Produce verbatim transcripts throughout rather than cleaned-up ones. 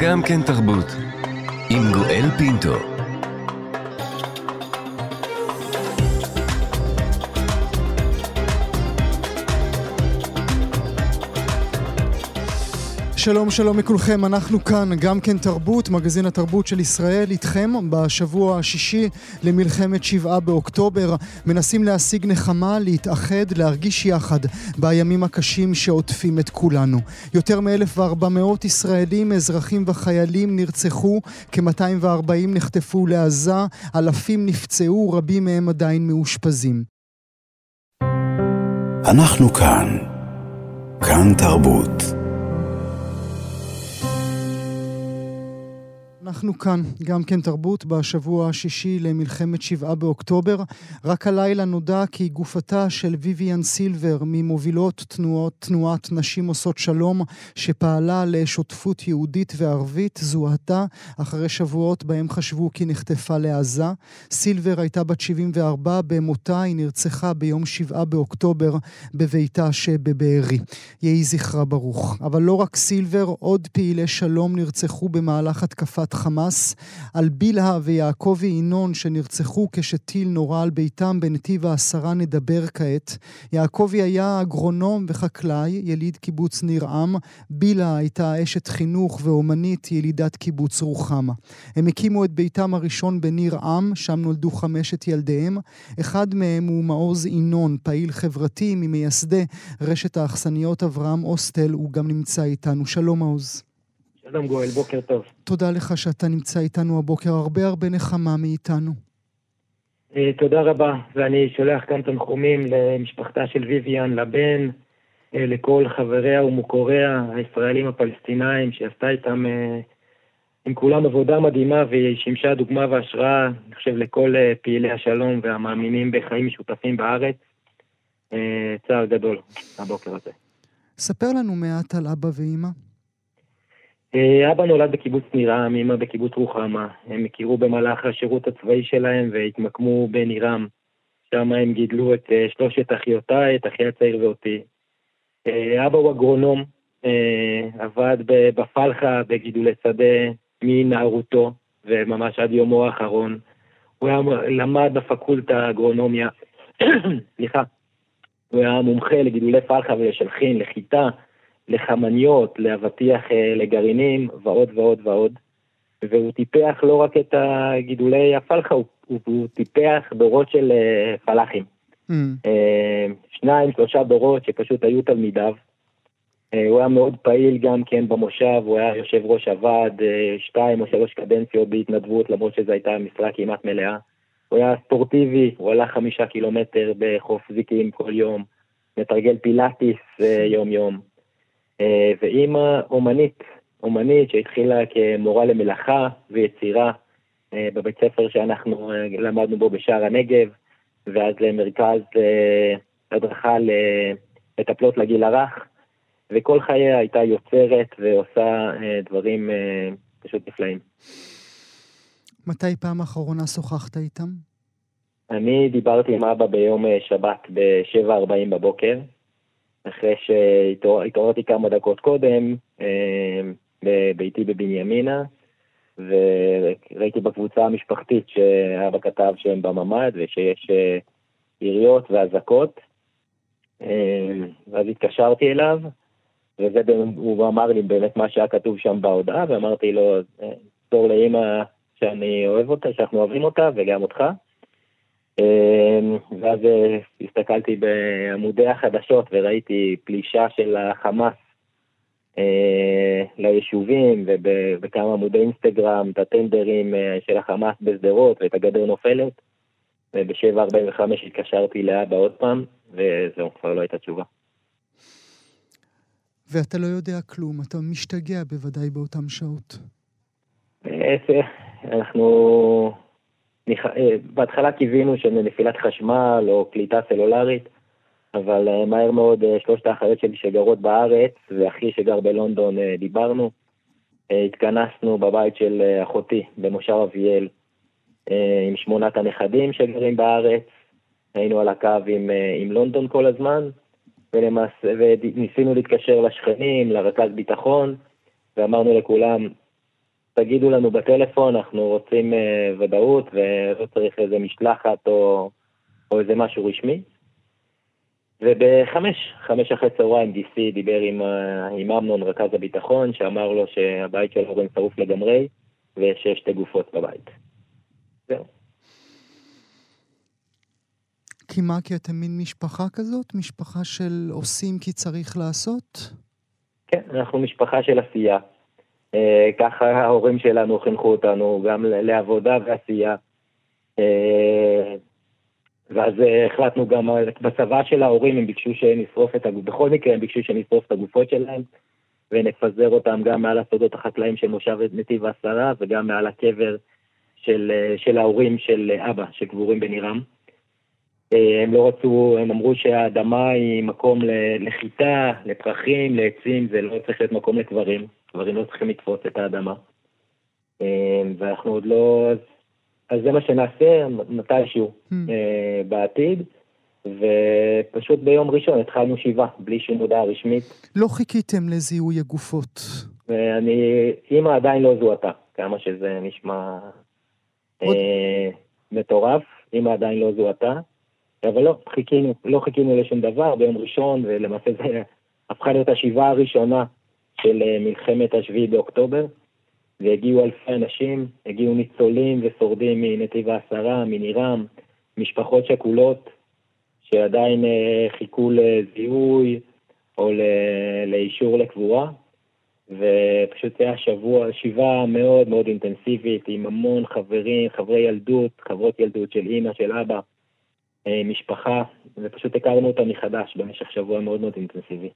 גם כן תרבות, עם גואל פינטו. שלום שלום לכולכם, אנחנו כאן גם כן תרבות, מגזין התרבות של ישראל איתכם בשבוע השישי למלחמת שבעה באוקטובר. מנסים להשיג נחמה, להתאחד, להרגיש יחד בימים הקשים שעוטפים את כולנו. יותר מ-אלף וארבע מאות ישראלים, אזרחים וחיילים נרצחו, כ-מאתיים וארבעים נחטפו לעזה, אלפים נפצעו, רבים מהם עדיין מאושפזים. אנחנו כאן, כאן תרבות. אנחנו כאן, גם כן תרבות, בשבוע השישי למלחמת שבעה באוקטובר. רק הלילה נודע כי גופתה של ויויאן סילבר, ממובילות תנועות, תנועת נשים עושות שלום, שפעלה לשותפות יהודית וערבית, זוהתה אחרי שבועות בהם חשבו כי נחטפה לעזה. סילבר הייתה בת שבעים וארבע, במותה היא נרצחה ביום שבעה באוקטובר בביתה שבבארי. יהי זכרה ברוך. אבל לא רק סילבר, עוד פעילי שלום נרצחו במהלך התקפת חמאס. על בילה ויעקב אינון שנרצחו כשטיל נורא על ביתם בנתיב העשרה נדבר כעת. יעקב היה אגרונום וחקלאי, יליד קיבוץ ניר עם. בילה הייתה אשת חינוך ואומנית, ילידת קיבוץ רוחמה. הם הקימו את ביתם הראשון בניר עם, שם נולדו חמשת ילדיהם. אחד מהם הוא מעוז אינון, פעיל חברתי ממייסדי רשת האכסניות אברהם הוסטל, הוא גם נמצא איתנו. שלום מעוז. שלום גואל, בוקר טוב. תודה לך שאתה נמצא איתנו הבוקר, הרבה הרבה נחמה מאיתנו. תודה רבה, ואני שולח כאן תנחומים למשפחתה של ויויאן, לבן, לכל חבריה ומוכוריה, הישראלים הפלסטינאים, שעשתה איתם, עם כולם עבודה מדהימה, והיא שימשה דוגמה והשראה, אני חושב, לכל פעילי השלום והמאמינים בחיים משותפים בארץ. צער גדול, הבוקר הזה. ספר לנו מעט על אבא ואמא. אבא נולד בקיבוץ ניר עם, אמא בקיבוץ רוחמה. הם הכירו במהלך השירות הצבאי שלהם והתמקמו בניר עם. שם הם גידלו את שלושת אחיותיי, את אחי הצעיר ואותי. אבא הוא אגרונום, עבד בפלחה בגידולי שדה מנערותו, וממש עד יומו האחרון. הוא היה למד בפקולטה אגרונומיה, סליחה, הוא היה מומחה לגידולי פלחה ולשלחין, לחיטה, לחמניות, להבטיח לגרעינים, ועוד ועוד ועוד. והוא טיפח לא רק את הגידולי הפלחה, הוא, הוא טיפח דורות של פלחים. Mm. שניים, שלושה דורות שפשוט היו תלמידיו. הוא היה מאוד פעיל גם כן במושב, הוא היה יושב ראש הוועד, שתיים או שלוש קדנציות בהתנדבות, למרות שזו הייתה משרה כמעט מלאה. הוא היה ספורטיבי, הוא הלך חמישה קילומטר בחוף זיקים כל יום, מתרגל פילאטיס יום יום. ואימא אומנית, אומנית שהתחילה כמורה למלאכה ויצירה בבית ספר שאנחנו למדנו בו בשער הנגב, ואז למרכז הדרכה לטפלות לגיל הרך, וכל חייה הייתה יוצרת ועושה דברים פשוט נפלאים. מתי פעם אחרונה שוחחת איתם? אני דיברתי עם אבא ביום שבת ב-שבע ארבעים בבוקר, אחרי שהתעוררתי כמה דקות קודם, ביתי בבנימינה, וראיתי בקבוצה המשפחתית שאבא כתב שהם בממד, ושיש עיריות והזקות, ואז התקשרתי אליו, והוא אמר לי באמת מה שהיה כתוב שם בהודעה, ואמרתי לו, תור לאמא שאני אוהב אותה, שאנחנו אוהבים אותה, וגם אותך. ואז הסתכלתי בעמודי החדשות וראיתי פלישה של החמאס ליישובים, ובכמה עמודי אינסטגרם, את הטנדרים של החמאס בסדרות ואת הגדר נופלת, וב-שבע ארבעים וחמש התקשרתי לאבא עוד פעם, וזהו, כבר לא הייתה תשובה. ואתה לא יודע כלום, אתה משתגע בוודאי באותם שעות. בעצם, אנחנו... בהתחלה קיווינו שנפילת חשמל או קליטה סלולרית, אבל מהר מאוד שלושת האחיות שלי שגרות בארץ, ואחי שגר בלונדון דיברנו, התכנסנו בבית של אחותי במושב אביאל, עם שמונת הנכדים שגרים בארץ, היינו על הקו עם, עם לונדון כל הזמן, ולמס, וניסינו להתקשר לשכנים, לרכז ביטחון, ואמרנו לכולם, תגידו לנו בטלפון, אנחנו רוצים ודאות, ולא צריך איזה משלחת או, או איזה משהו רשמי. ובחמש, חמש אחרי צהריים, די סי דיבר עם, עם אמנון, רכז הביטחון, שאמר לו שהבית של אורן שרוף לגמרי, ושיש שתי גופות בבית. זהו. כי מה, כי אתם מין משפחה כזאת? משפחה של עושים כי צריך לעשות? כן, אנחנו משפחה של עשייה. אה, ככה ההורים שלנו חינכו אותנו, גם לעבודה ועשייה. אה, ואז החלטנו גם, בצבא של ההורים הם ביקשו שנשרוף את הגופות, בכל מקרה הם ביקשו שנשרוף את הגופות שלהם, ונפזר אותם גם מעל השדות החקלאים של מושב נתיב העשרה, וגם מעל הקבר של, של ההורים של אבא, שקבורים בניר עם. הם לא רצו, הם אמרו שהאדמה היא מקום לחיטה, לפרחים, לעצים, זה לא צריך להיות מקום לקברים. קברים לא צריכים לקפוץ את האדמה. ואנחנו עוד לא... אז זה מה שנעשה מתישהו hmm. בעתיד, ופשוט ביום ראשון התחלנו שבעה, בלי שום הודעה רשמית. לא חיכיתם לזיהוי הגופות. ואני, אמא עדיין לא זוהתה, כמה שזה נשמע עוד... אה, מטורף, אמא עדיין לא זוהתה. אבל לא חיכינו, לא חיכינו לשום דבר ביום ראשון, ולמעשה זה הפכה להיות השבעה הראשונה של מלחמת השביעי באוקטובר, והגיעו אלפי אנשים, הגיעו ניצולים ושורדים מנתיב העשרה, מניר עם, משפחות שכולות, שעדיין חיכו לזיהוי או לאישור לקבורה, ופשוט היה שבוע, שבעה מאוד מאוד אינטנסיבית, עם המון חברים, חברי ילדות, חברות ילדות של אמא, של אבא, משפחה, ופשוט הכרנו אותה מחדש במשך שבוע מאוד מאוד אינטנסיבי.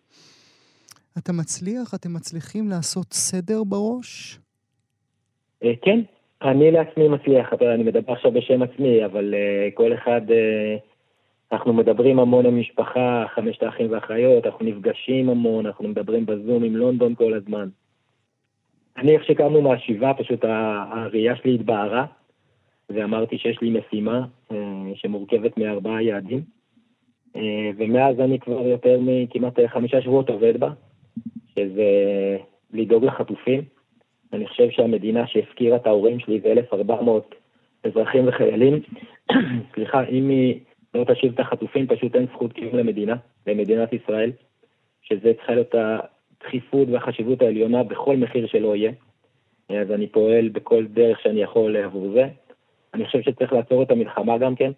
אתה מצליח? אתם מצליחים לעשות סדר בראש? כן, אני לעצמי מצליח, אני מדבר עכשיו בשם עצמי, אבל כל אחד, אנחנו מדברים המון עם משפחה, חמשת האחים והאחיות, אנחנו נפגשים המון, אנחנו מדברים בזום עם לונדון כל הזמן. אני איך שקמנו מהשבעה, פשוט הראייה שלי התבהרה, ואמרתי שיש לי משימה שמורכבת מארבעה יעדים, ומאז אני כבר יותר מכמעט חמישה שבועות עובד בה, שזה לדאוג לחטופים. אני חושב שהמדינה שהפקירה את ההורים שלי זה אלף וארבע מאות אזרחים וחיילים, סליחה, אם היא לא תשיב את החטופים, פשוט אין זכות קיום למדינה, למדינת ישראל, שזה צריכה להיות הדחיפות והחשיבות העליונה בכל מחיר שלא יהיה, אז אני פועל בכל דרך שאני יכול לעבור זה. אני חושב שצריך לעצור את המלחמה גם כן,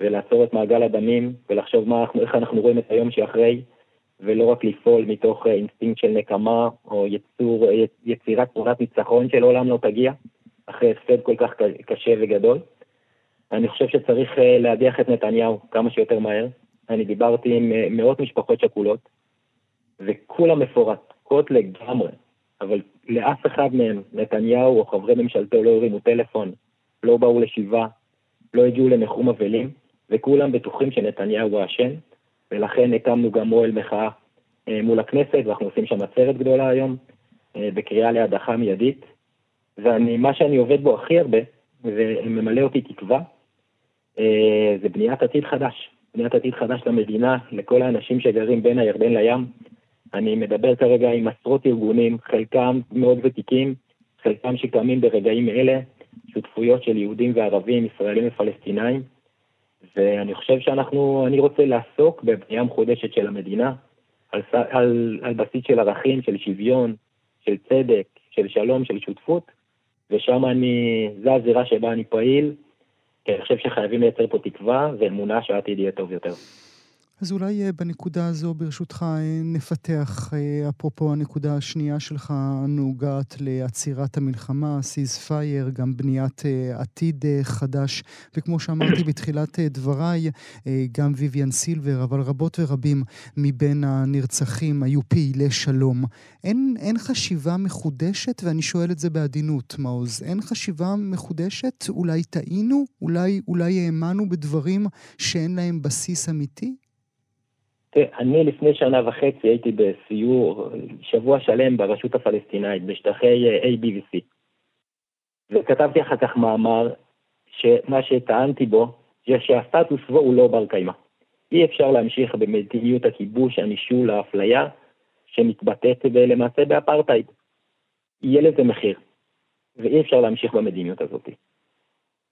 ולעצור את מעגל הדמים, ולחשוב מה, איך אנחנו רואים את היום שאחרי, ולא רק לפעול מתוך אינסטינקט של נקמה, או יצור, יצירת תמונת ניצחון של עולם לא תגיע, אחרי הפסד כל כך קשה וגדול. אני חושב שצריך להדיח את נתניהו כמה שיותר מהר. אני דיברתי עם מאות משפחות שכולות, וכולם מפורטות לגמרי, אבל לאף אחד מהם, נתניהו או חברי ממשלתו לא הרימו טלפון, לא באו לשבעה, לא הגיעו לנחום אבלים, וכולם בטוחים שנתניהו האשם, ולכן הקמנו גם מועל מחאה מול הכנסת, ואנחנו עושים שם עצרת גדולה היום, בקריאה להדחה מיידית, ומה שאני עובד בו הכי הרבה, וממלא אותי תקווה, זה בניית עתיד חדש, בניית עתיד חדש למדינה, לכל האנשים שגרים בין הירדן לים. אני מדבר כרגע עם עשרות ארגונים, חלקם מאוד ותיקים, חלקם שקמים ברגעים אלה, שותפויות של יהודים וערבים, ישראלים ופלסטינאים, ואני חושב שאנחנו, אני רוצה לעסוק בבנייה מחודשת של המדינה, על, על, על בסיס של ערכים, של שוויון, של צדק, של שלום, של שותפות, ושם אני, זו הזירה שבה אני פעיל, כי אני חושב שחייבים לייצר פה תקווה ואמונה שהעתיד יהיה טוב יותר. אז אולי בנקודה הזו, ברשותך, נפתח, אפרופו הנקודה השנייה שלך, נוגעת לעצירת המלחמה, cease fire, גם בניית עתיד חדש, וכמו שאמרתי בתחילת דבריי, גם ויויאן סילבר, אבל רבות ורבים מבין הנרצחים היו פעילי שלום. אין, אין חשיבה מחודשת, ואני שואל את זה בעדינות, מאוז, אין חשיבה מחודשת? אולי טעינו? אולי, אולי האמנו בדברים שאין להם בסיס אמיתי? אני לפני שנה וחצי הייתי בסיור שבוע שלם ברשות הפלסטינאית, בשטחי A B V C. וכתבתי אחר כך מאמר שמה שטענתי בו, זה שהסטטוס בו הוא לא בר קיימא. אי אפשר להמשיך במדיניות הכיבוש, הנישול, האפליה, שמתבטאת למעשה באפרטייד. יהיה לזה מחיר. ואי אפשר להמשיך במדיניות הזאת.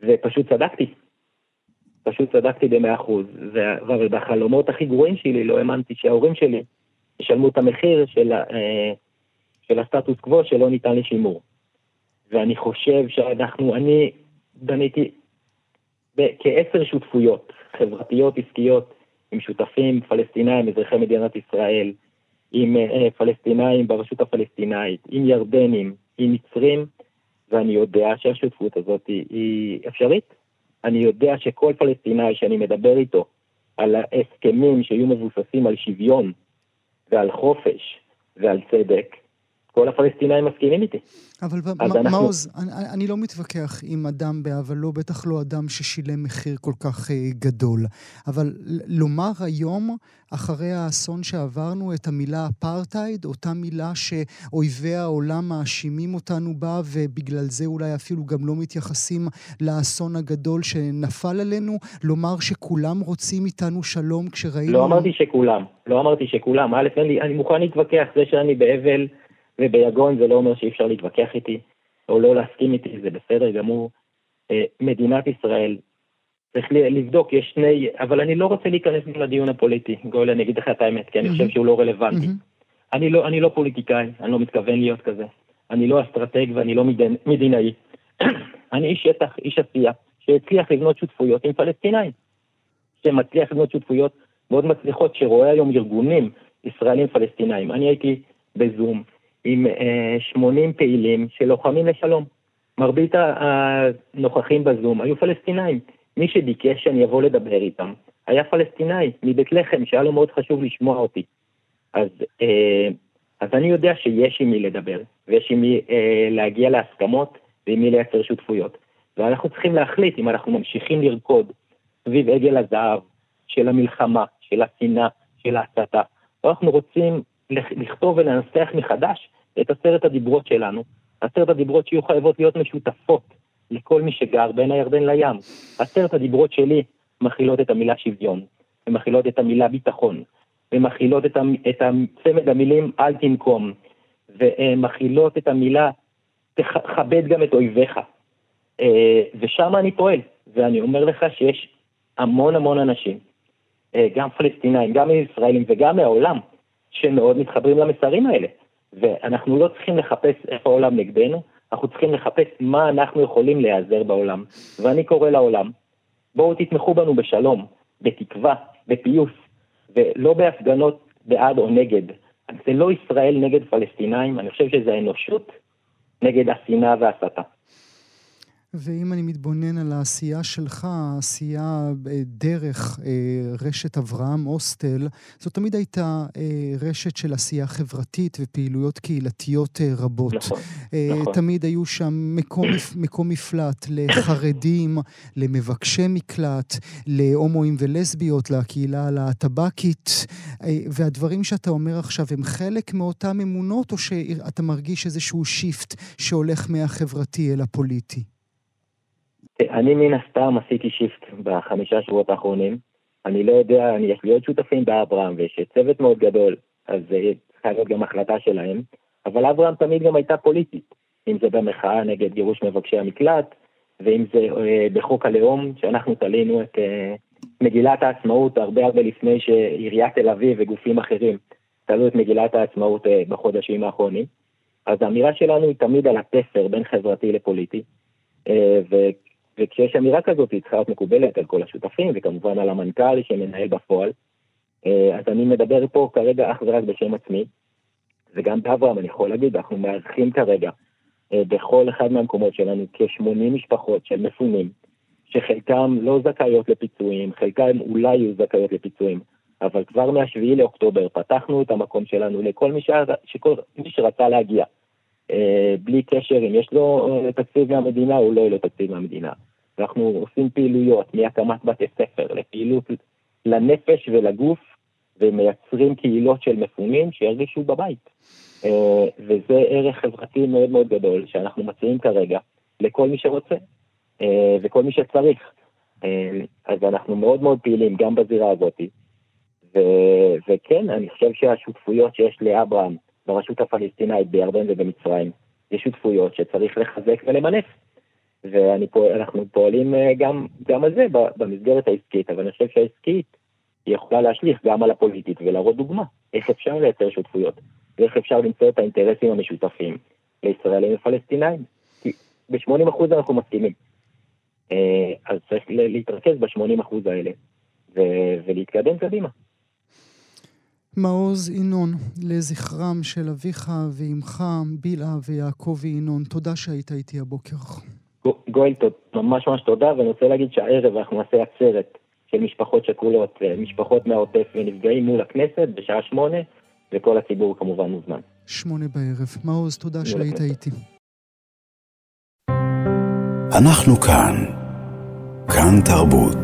ופשוט צדקתי. פשוט צדקתי ב-מאה אחוז, ובחלומות הכי גרועים שלי לא האמנתי שההורים שלי ישלמו את המחיר של, של הסטטוס קוו שלא ניתן לשימור. ואני חושב שאנחנו, אני דניתי כעשר שותפויות חברתיות, עסקיות, עם שותפים פלסטינאים, אזרחי מדינת ישראל, עם פלסטינאים ברשות הפלסטינאית, עם ירדנים, עם מצרים, ואני יודע שהשותפות הזאת היא אפשרית. אני יודע שכל פלסטינאי שאני מדבר איתו על ההסכמים שיהיו מבוססים על שוויון ועל חופש ועל צדק, כל הפלסטינאים מסכימים איתי. אבל מעוז, אני לא מתווכח עם אדם בעבלו, בטח לא אדם ששילם מחיר כל כך גדול. אבל לומר היום, אחרי האסון שעברנו, את המילה אפרטייד, אותה מילה שאויבי העולם מאשימים אותנו בה, ובגלל זה אולי אפילו גם לא מתייחסים לאסון הגדול שנפל עלינו, לומר שכולם רוצים איתנו שלום כשראינו... לא אמרתי שכולם, לא אמרתי שכולם. א', אני מוכן להתווכח, זה שאני באבל... וביגון זה לא אומר שאי אפשר להתווכח איתי, או לא להסכים איתי, זה בסדר גמור. מדינת ישראל, צריך לבדוק, יש שני, אבל אני לא רוצה להיכנס לדיון הפוליטי, גאולה, אני אגיד לך את האמת, כי אני חושב שהוא לא רלוונטי. אני לא, אני לא פוליטיקאי, אני לא מתכוון להיות כזה. אני לא אסטרטג ואני לא מדינאי. אני איש שטח, איש עשייה, שהצליח לבנות שותפויות עם פלסטינאים, שמצליח לבנות שותפויות מאוד מצליחות, שרואה היום ארגונים ישראלים פלסטינאים. אני הייתי בזום, עם שמונים פעילים שלוחמים לשלום. מרבית הנוכחים בזום היו פלסטינאים. מי שביקש שאני אבוא לדבר איתם, היה פלסטינאי מבית לחם, שהיה לו מאוד חשוב לשמוע אותי. אז, אז אני יודע שיש עם מי לדבר, ויש עם מי להגיע להסכמות, ועם מי לייצר שותפויות. ואנחנו צריכים להחליט אם אנחנו ממשיכים לרקוד סביב עגל הזהב של המלחמה, של השנאה, של ההסתה. אנחנו רוצים לכתוב ולנסח מחדש את עשרת הדיברות שלנו, עשרת הדיברות שיהיו חייבות להיות משותפות לכל מי שגר בין הירדן לים. עשרת הדיברות שלי מכילות את המילה שוויון, ומכילות את המילה ביטחון, ומכילות את, המ... את צמד המילים אל תנקום, ומכילות את המילה תכבד גם את אויביך. ושם אני פועל, ואני אומר לך שיש המון המון אנשים, גם פלסטינאים, גם ישראלים וגם מהעולם, שמאוד מתחברים למסרים האלה. ואנחנו לא צריכים לחפש איפה העולם נגדנו, אנחנו צריכים לחפש מה אנחנו יכולים להיעזר בעולם. ואני קורא לעולם, בואו תתמכו בנו בשלום, בתקווה, בפיוס, ולא בהפגנות בעד או נגד. זה לא ישראל נגד פלסטינאים, אני חושב שזה האנושות נגד השנאה וההסתה. ואם אני מתבונן על העשייה שלך, העשייה דרך רשת אברהם הוסטל, זו תמיד הייתה רשת של עשייה חברתית ופעילויות קהילתיות רבות. נכון, נכון. תמיד היו שם מקום, מקום מפלט לחרדים, למבקשי מקלט, להומואים ולסביות, לקהילה הלהט"בקית, והדברים שאתה אומר עכשיו הם חלק מאותם אמונות, או שאתה מרגיש איזשהו שיפט שהולך מהחברתי אל הפוליטי? אני מן הסתם עשיתי שיפט בחמישה שבועות האחרונים. אני לא יודע, אני יש לי עוד שותפים באברהם, ויש צוות מאוד גדול, אז זה צריכה להיות גם החלטה שלהם. אבל אברהם תמיד גם הייתה פוליטית, אם זה במחאה נגד גירוש מבקשי המקלט, ואם זה בחוק הלאום, שאנחנו תלינו את מגילת העצמאות, הרבה הרבה לפני שעיריית תל אביב וגופים אחרים תלו את מגילת העצמאות בחודשים האחרונים. אז האמירה שלנו היא תמיד על התפר בין חברתי לפוליטי, ו... וכשיש אמירה כזאת, היא צריכה להיות מקובלת על כל השותפים, וכמובן על המנכ"ל שמנהל בפועל. אז אני מדבר פה כרגע אך ורק בשם עצמי, וגם באברהם אני יכול להגיד, אנחנו מארחים כרגע בכל אחד מהמקומות שלנו כ-שמונים משפחות של מפונים, שחלקם לא זכאיות לפיצויים, חלקם אולי יהיו זכאיות לפיצויים, אבל כבר מהשביעי לאוקטובר פתחנו את המקום שלנו לכל מי, שער, שכל, מי שרצה להגיע. בלי קשר, אם יש לו תקציב מהמדינה או לא יהיה לו תקציב מהמדינה. אנחנו עושים פעילויות מהקמת בתי ספר לפעילות לנפש ולגוף, ומייצרים קהילות של מפונים שירגישו בבית. וזה ערך חברתי מאוד מאוד גדול שאנחנו מציעים כרגע לכל מי שרוצה וכל מי שצריך. אז אנחנו מאוד מאוד פעילים גם בזירה הזאת. ו- וכן, אני חושב שהשותפויות שיש לאברהם ברשות הפלסטינאית בירדן ובמצרים יש שותפויות שצריך לחזק ולמנף. ואנחנו פועלים גם, גם על זה במסגרת העסקית, אבל אני חושב שהעסקית יכולה להשליך גם על הפוליטית ולהראות דוגמה. איך אפשר לייצר שותפויות? ואיך אפשר למצוא את האינטרסים המשותפים לישראלים ופלסטינאים? כי ב-שמונים אחוז אנחנו מסכימים. אז צריך להתרכז ב-שמונים אחוז האלה ולהתקדם קדימה. מעוז אינון, לזכרם של אביך ואימך, בילה ויעקב ואינון, תודה שהיית איתי הבוקר. גואל, ממש ממש תודה, ואני רוצה להגיד שהערב אנחנו נעשה עצרת של משפחות שכולות, משפחות מהעוטף ונפגעים מול הכנסת בשעה שמונה, וכל הציבור כמובן מוזמן. שמונה בערב. מעוז, תודה שהיית איתי. אנחנו כאן. כאן תרבות.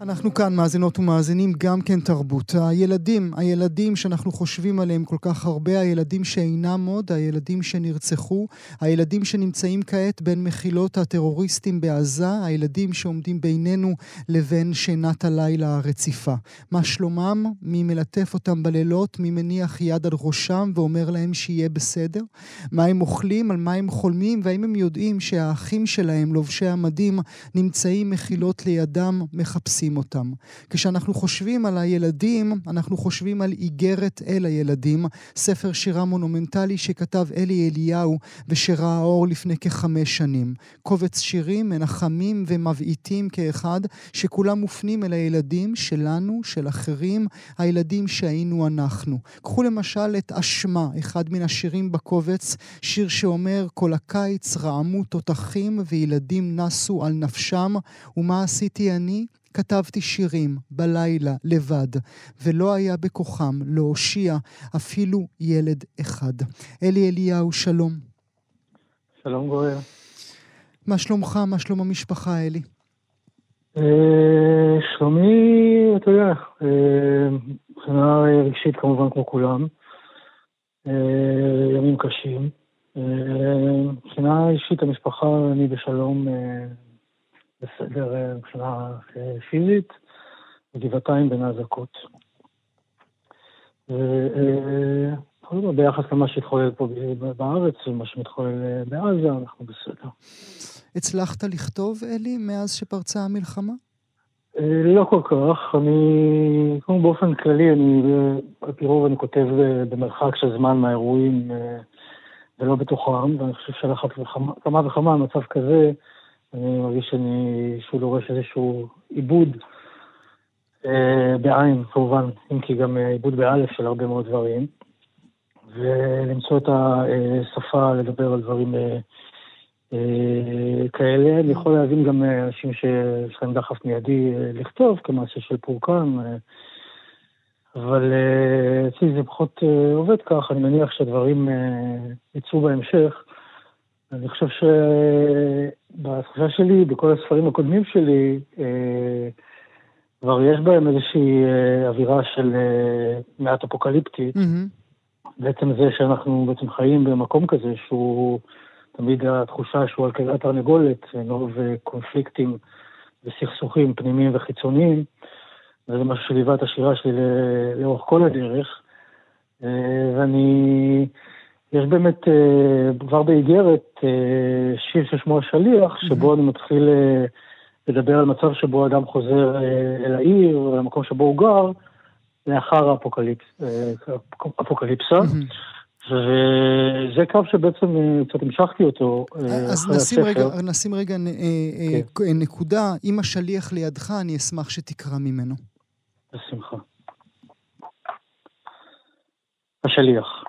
אנחנו כאן מאזינות ומאזינים גם כן תרבות. הילדים, הילדים שאנחנו חושבים עליהם כל כך הרבה, הילדים שאינם עוד, הילדים שנרצחו, הילדים שנמצאים כעת בין מחילות הטרוריסטים בעזה, הילדים שעומדים בינינו לבין שינת הלילה הרציפה. מה שלומם? מי מלטף אותם בלילות? מי מניח יד על ראשם ואומר להם שיהיה בסדר? מה הם אוכלים? על מה הם חולמים? והאם הם יודעים שהאחים שלהם, לובשי המדים, נמצאים מחילות לידם, מחפשים אותם. כשאנחנו חושבים על הילדים, אנחנו חושבים על איגרת אל הילדים, ספר שירה מונומנטלי שכתב אלי אליהו ושראה האור לפני כחמש שנים. קובץ שירים מנחמים ומבעיתים כאחד, שכולם מופנים אל הילדים שלנו, של אחרים, הילדים שהיינו אנחנו. קחו למשל את אשמה, אחד מן השירים בקובץ, שיר שאומר, כל הקיץ רעמו תותחים וילדים נסו על נפשם, ומה עשיתי אני? כתבתי שירים בלילה לבד, ולא היה בכוחם להושיע אפילו ילד אחד. אלי אליהו, שלום. שלום גואל. מה שלומך, מה שלום המשפחה, אלי? שלומי, אתה יודע, מבחינה רגשית כמובן כמו כולם, ימים קשים. מבחינה אישית המשפחה, אני בשלום בסדר, מבחינה פיזית, בגבעתיים בין האזעקות. ביחס למה שהתחולל פה בארץ ומה שמתחולל בעזה, אנחנו בסדר. הצלחת לכתוב, אלי, מאז שפרצה המלחמה? לא כל כך. אני, כמו באופן כללי, אני, על פי רוב אני כותב במרחק של זמן מהאירועים ולא בתוכם, ואני חושב שלאחר כמה וכמה המצב כזה, אני מרגיש שאני שוב לורש איזשהו עיבוד אה, בעין, כמובן, אם כי גם עיבוד באלף של הרבה מאוד דברים, ולמצוא את השפה לדבר על דברים אה, אה, כאלה. אני יכול להבין גם אנשים שיש להם דחף מיידי אה, לכתוב, כמעשה של פורקן, אה, אבל אה, אצלי זה פחות אה, עובד כך, אני מניח שהדברים אה, ייצאו בהמשך, אני חושב שבתחושה שלי, בכל הספרים הקודמים שלי, אה, כבר יש בהם איזושהי אה, אווירה של אה, מעט אפוקליפטית. Mm-hmm. בעצם זה שאנחנו בעצם חיים במקום כזה, שהוא תמיד התחושה שהוא על כזאת תרנגולת, נורא וקונפליקטים וסכסוכים פנימיים וחיצוניים, וזה משהו שליווה את השירה שלי לאורך כל הדרך, אה, ואני... יש באמת, כבר באיגרת, שיר ששמו השליח, שבו אני מתחיל לדבר על מצב שבו אדם חוזר אל העיר, או למקום שבו הוא גר, לאחר האפוקליפסה. וזה קו שבעצם קצת המשכתי אותו. אז נשים רגע, נשים רגע נקודה, אם השליח לידך, אני אשמח שתקרא ממנו. בשמחה. השליח.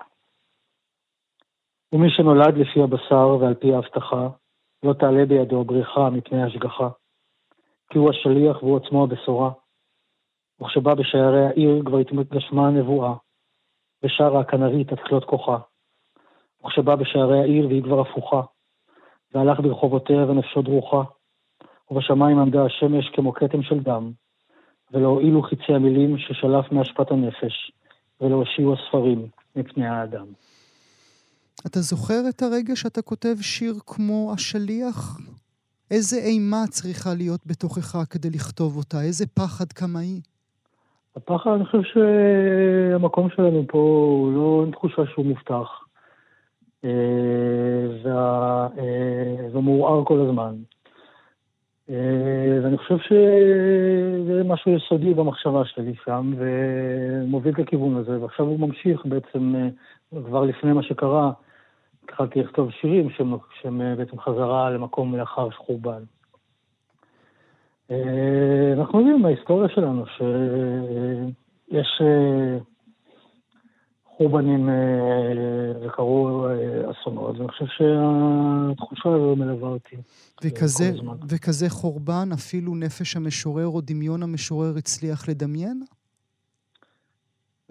ומי שנולד לפי הבשר ועל פי ההבטחה, לא תעלה בידו בריחה מפני השגחה, כי הוא השליח והוא עצמו הבשורה, וכשבא בשערי העיר כבר התגשמה הנבואה, בשער הכנרית התחילות כוחה, וכשבא בשערי העיר והיא כבר הפוכה, והלך ברחובותיה ונפשו דרוכה, ובשמיים עמדה השמש כמו כתם של דם, ולא הועילו חיצי המילים ששלף מהשפת הנפש, ולא הושיעו הספרים מפני האדם. אתה זוכר את הרגע שאתה כותב שיר כמו השליח? איזה אימה צריכה להיות בתוכך כדי לכתוב אותה? איזה פחד כמאי? הפחד, אני חושב שהמקום שלנו פה הוא לא, אין תחושה שהוא מובטח. זה מעורער כל הזמן. ואני חושב שזה משהו יסודי במחשבה שלי שם, ומוביל לכיוון הזה. ועכשיו הוא ממשיך בעצם, כבר לפני מה שקרה, התחלתי לכתוב שירים שהם בעצם חזרה למקום לאחר שחורבן. אנחנו יודעים מההיסטוריה שלנו שיש חורבנים וקרו אסונות, ואני חושב שהתחושה הזו מלווה אותי. וכזה, וכזה חורבן, אפילו נפש המשורר או דמיון המשורר הצליח לדמיין?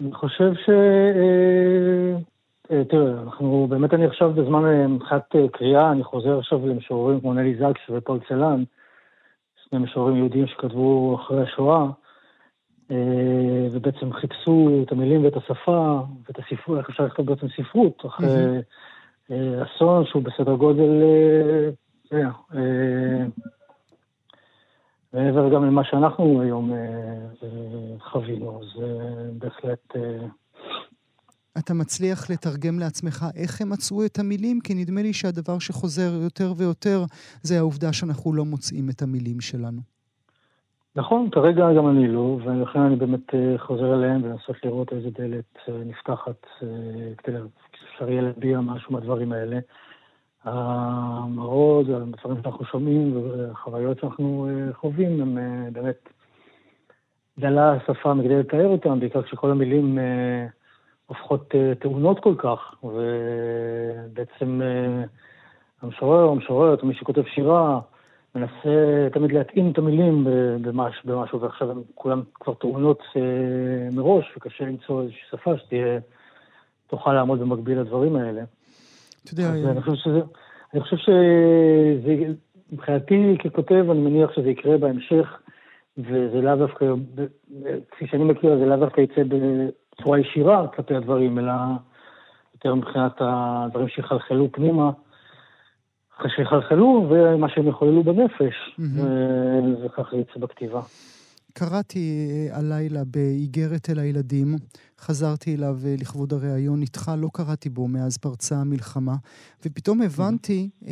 אני חושב ש... תראה, אנחנו, באמת אני עכשיו בזמן מחת קריאה, אני חוזר עכשיו למשוררים כמו נלי זקס ופול צלן, שני משוררים יהודים שכתבו אחרי השואה, ובעצם חיפשו את המילים ואת השפה, ואת הספרות, איך אפשר לכתוב בעצם ספרות, אחרי mm-hmm. אסון שהוא בסדר גודל, אה, אה, ועבר גם למה שאנחנו היום אה, אה, חווינו, זה בהחלט... אה, אתה מצליח לתרגם לעצמך איך הם מצאו את המילים, כי נדמה לי שהדבר שחוזר יותר ויותר, זה העובדה שאנחנו לא מוצאים את המילים שלנו. נכון, כרגע גם אני לא, ולכן אני באמת חוזר אליהם ולנסות לראות איזה דלת נפתחת, כדי אפשר יהיה להביע משהו מהדברים האלה. המרוד, הדברים שאנחנו שומעים והחוויות שאנחנו חווים, הם באמת דלה השפה מכדי לתאר אותם, בעיקר כשכל המילים... הופכות תאונות כל כך, ובעצם המשורר או המשוררת, מי שכותב שירה, מנסה תמיד להתאים את המילים במש, במשהו, ועכשיו כולם כבר תאונות מראש, וקשה למצוא איזושהי שפה שתהיה, תוכל לעמוד במקביל לדברים האלה. אתה יודע... אז אני חושב שזה, אני חושב שזה, מבחינתי ככותב, אני מניח שזה יקרה בהמשך, וזה לאו דווקא, כפי שאני מכיר, זה לאו דווקא יצא ב... צורה ישירה כלפי הדברים, אלא יותר מבחינת הדברים שיחלחלו פנימה, אחרי שיחלחלו ומה שהם יחוללו בנפש, mm-hmm. וכך יצא בכתיבה. קראתי הלילה באיגרת אל הילדים, חזרתי אליו לכבוד הראיון איתך, לא קראתי בו מאז פרצה המלחמה, ופתאום הבנתי mm-hmm.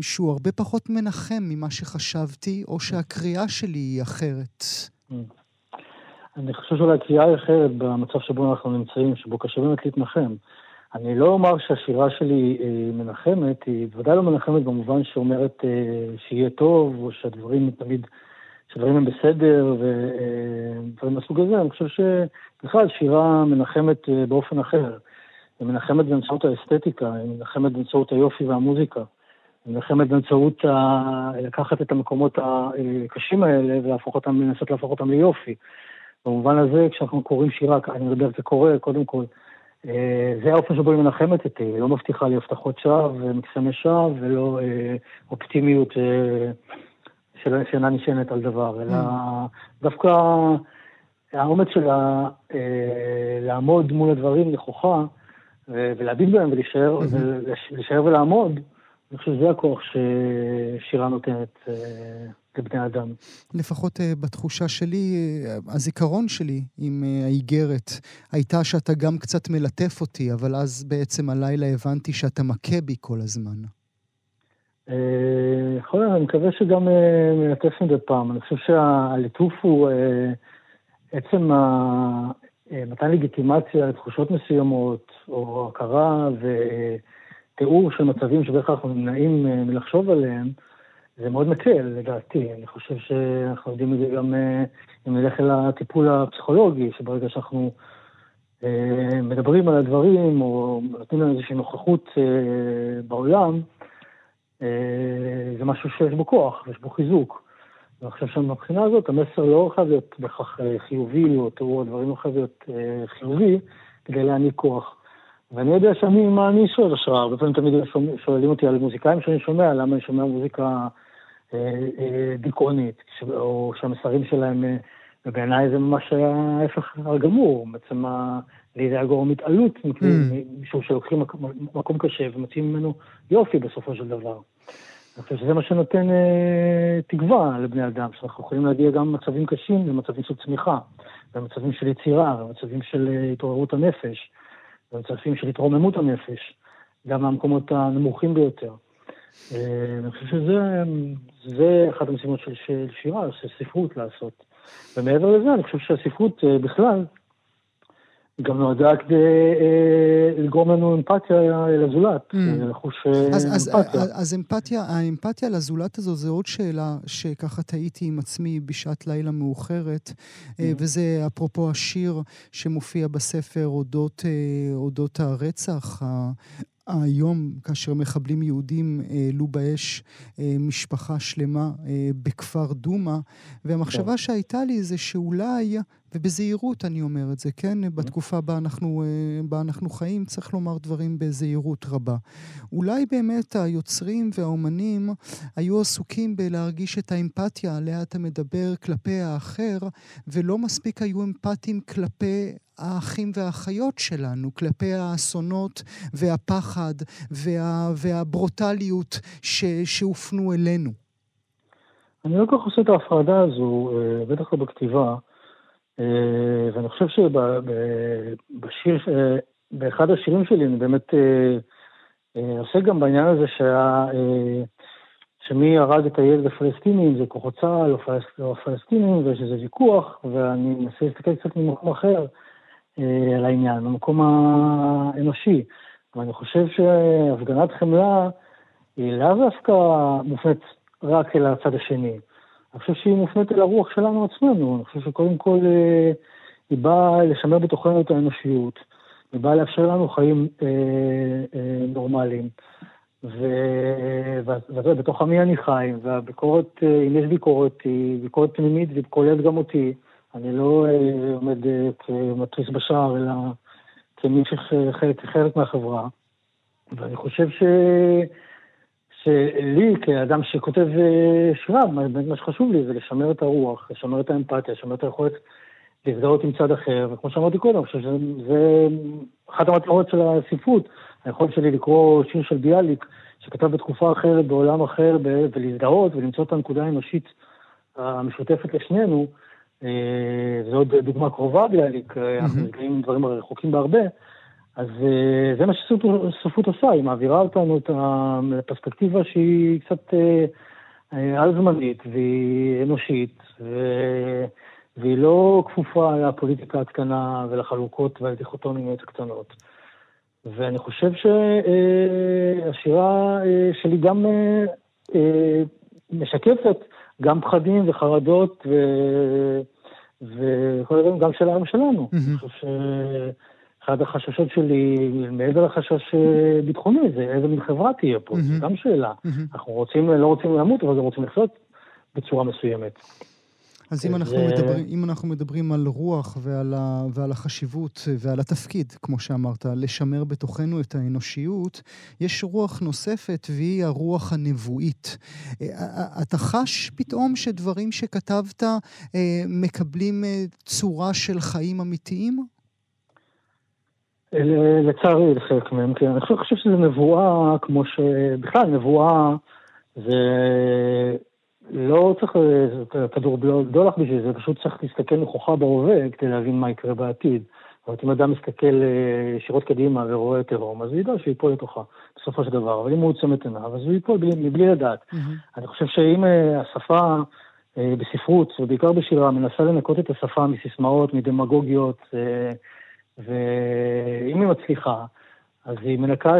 שהוא הרבה פחות מנחם ממה שחשבתי, או שהקריאה שלי היא אחרת. Mm-hmm. אני חושב שאולי קריאה היא אחרת במצב שבו אנחנו נמצאים, שבו קשה באמת להתנחם. אני לא אומר שהשירה שלי אה, מנחמת, היא בוודאי לא מנחמת במובן שאומרת אה, שיהיה טוב, או שהדברים תמיד, שדברים הם בסדר, ודברים אה, מהסוג הזה. אני חושב שבכלל שירה מנחמת אה, באופן אחר. היא מנחמת באמצעות האסתטיקה, היא מנחמת באמצעות היופי והמוזיקה. היא מנחמת באמצעות ה... לקחת את המקומות הקשים האלה, ולהפוך אותם, לנסות להפוך אותם ליופי. במובן הזה, כשאנחנו קוראים שירה, אני מדבר את זה קורא, קודם כל, זה האופן שבו היא מנחמת איתי, היא לא מבטיחה לי הבטחות שווא ומקסמי שווא, ולא אופטימיות שאינה נשענת על דבר, אלא דווקא האומץ שלה לעמוד מול הדברים נכוחה, ולהביט בהם ולהישאר ולעמוד, אני חושב שזה הכוח ששירה נותנת לבני אדם. לפחות בתחושה שלי, הזיכרון שלי עם האיגרת, הייתה שאתה גם קצת מלטף אותי, אבל אז בעצם הלילה הבנתי שאתה מכה בי כל הזמן. יכול להיות, אני מקווה שגם מלטף מדי פעם. אני חושב שהליטוף הוא עצם מתן לגיטימציה לתחושות מסוימות, או הכרה ותיאור של מצבים שבכך אנחנו נמנעים מלחשוב עליהם, זה מאוד מקל, לדעתי. אני חושב שאנחנו יודעים את זה גם אם נלך אל הטיפול הפסיכולוגי, שברגע שאנחנו אה, מדברים על הדברים, או נותנים לנו איזושהי נוכחות אה, בעולם, אה, זה משהו שיש בו כוח, יש בו חיזוק. ואני חושב שמבחינה הזאת, המסר לא חייב להיות בכך חיובי, או תיאור הדברים לא חייב להיות אה, חיובי, כדי להעניק כוח. ואני יודע שאני, מה אני שואל השראה, הרבה פעמים תמיד שואלים אותי על מוזיקאים שאני שומע, למה אני שומע מוזיקה דיכאונית, או שהמסרים שלהם, ובעיניי זה ממש ההפך הגמור, בעצם לידי הגורם התעלות, משום שלוקחים מקום קשה ומציעים ממנו יופי בסופו של דבר. אני חושב שזה מה שנותן תקווה לבני אדם, שאנחנו יכולים להגיע גם במצבים קשים, במצבים של צמיחה, במצבים של יצירה, במצבים של התעוררות הנפש, במצבים של התרוממות הנפש, גם מהמקומות הנמוכים ביותר. אני חושב שזה אחת המשימות של שירה, של ספרות לעשות. ומעבר לזה, אני חושב שהספרות בכלל גם נועדה כדי לגרום לנו אמפתיה לזולת, לחוש אמפתיה. אז האמפתיה לזולת הזו זה עוד שאלה שככה תהיתי עם עצמי בשעת לילה מאוחרת, וזה אפרופו השיר שמופיע בספר אודות הרצח, היום כאשר מחבלים יהודים העלו באש משפחה שלמה בכפר דומה, והמחשבה שהייתה לי זה שאולי, ובזהירות אני אומר את זה, כן? בתקופה בה אנחנו, בה אנחנו חיים, צריך לומר דברים בזהירות רבה. אולי באמת היוצרים והאומנים היו עסוקים בלהרגיש את האמפתיה עליה אתה מדבר כלפי האחר, ולא מספיק היו אמפתיים כלפי האחים והאחיות שלנו, כלפי האסונות והפחד וה, והברוטליות ש, שהופנו אלינו. אני לא כך עושה את ההפרדה הזו, בטח לא בכתיבה, ואני חושב שבשיר, באחד השירים שלי, אני באמת עושה גם בעניין הזה שה, שמי הרג את הילד הפלסטיני, אם זה כוחות צה"ל או הפלסטינים, ויש איזה ויכוח, ואני מנסה להסתכל קצת ממקום אחר על העניין, במקום האנושי. ואני חושב שהפגנת חמלה היא לאו דווקא מופנית רק אל הצד השני. אני חושב שהיא מופנית אל הרוח שלנו עצמנו. אני חושב שקודם כל היא באה לשמר בתוכנו את האנושיות, היא באה לאפשר לנו חיים אה, אה, נורמליים. ובתוך עמי אני חי, והביקורת, אם יש ביקורת, היא ביקורת פנימית, והיא כוללת גם אותי. אני לא עומד כמטריס בשער, אלא כמי שחלק מהחברה. ואני חושב שלי, כאדם שכותב שירה, מה שחשוב לי זה לשמר את הרוח, לשמר את האמפתיה, לשמר את היכולת להזדהות עם צד אחר, וכמו שאמרתי קודם, אני חושב שזה אחת המטרות של הספרות, היכולת שלי לקרוא שיר של ביאליק, שכתב בתקופה אחרת, בעולם אחר, ולהזדהות ולמצוא את הנקודה האנושית המשותפת לשנינו, זו עוד דוגמה קרובה ביאליק, אנחנו נזכרים עם דברים הרחוקים בהרבה, אז זה מה שספרות עושה, היא מעבירה אותנו את הפרספקטיבה שהיא קצת על-זמנית והיא אנושית, והיא לא כפופה לפוליטיקה הקטנה ולחלוקות והדיכוטומיות הקטנות. ואני חושב שהשירה שלי גם משקפת גם פחדים וחרדות וכל הדברים גם של העם שלנו. אני חושב שאחד החששות שלי, מעבר לחשש ביטחוני, זה איזה מין חברה תהיה פה, זו גם שאלה. אנחנו רוצים, לא רוצים למות, אבל גם רוצים לחיות בצורה מסוימת. אז אם אנחנו מדברים, אם אנחנו מדברים על רוח ועל ה, ועל החשיבות ועל התפקיד, כמו שאמרת, לשמר בתוכנו את האנושיות, יש רוח נוספת והיא הרוח הנבואית. אתה חש פתאום שדברים שכתבת מקבלים צורה של חיים אמיתיים? לצערי, לחלק מהם, כי אני חושב שזה נבואה, כמו ש... בכלל, נבואה זה... לא צריך כדור בדולח בשביל זה, פשוט צריך להסתכל נכוחה בהווה כדי להבין מה יקרה בעתיד. אבל אם אדם מסתכל ישירות קדימה ורואה תהום, אז הוא ידע שהוא ייפול לתוכה בסופו של דבר, אבל אם הוא עוצם את עיניו, אז הוא ייפול מבלי לדעת. אני חושב שאם השפה בספרות, ובעיקר בשירה, מנסה לנקות את השפה מסיסמאות, מדמגוגיות, ואם היא מצליחה, אז היא מנקה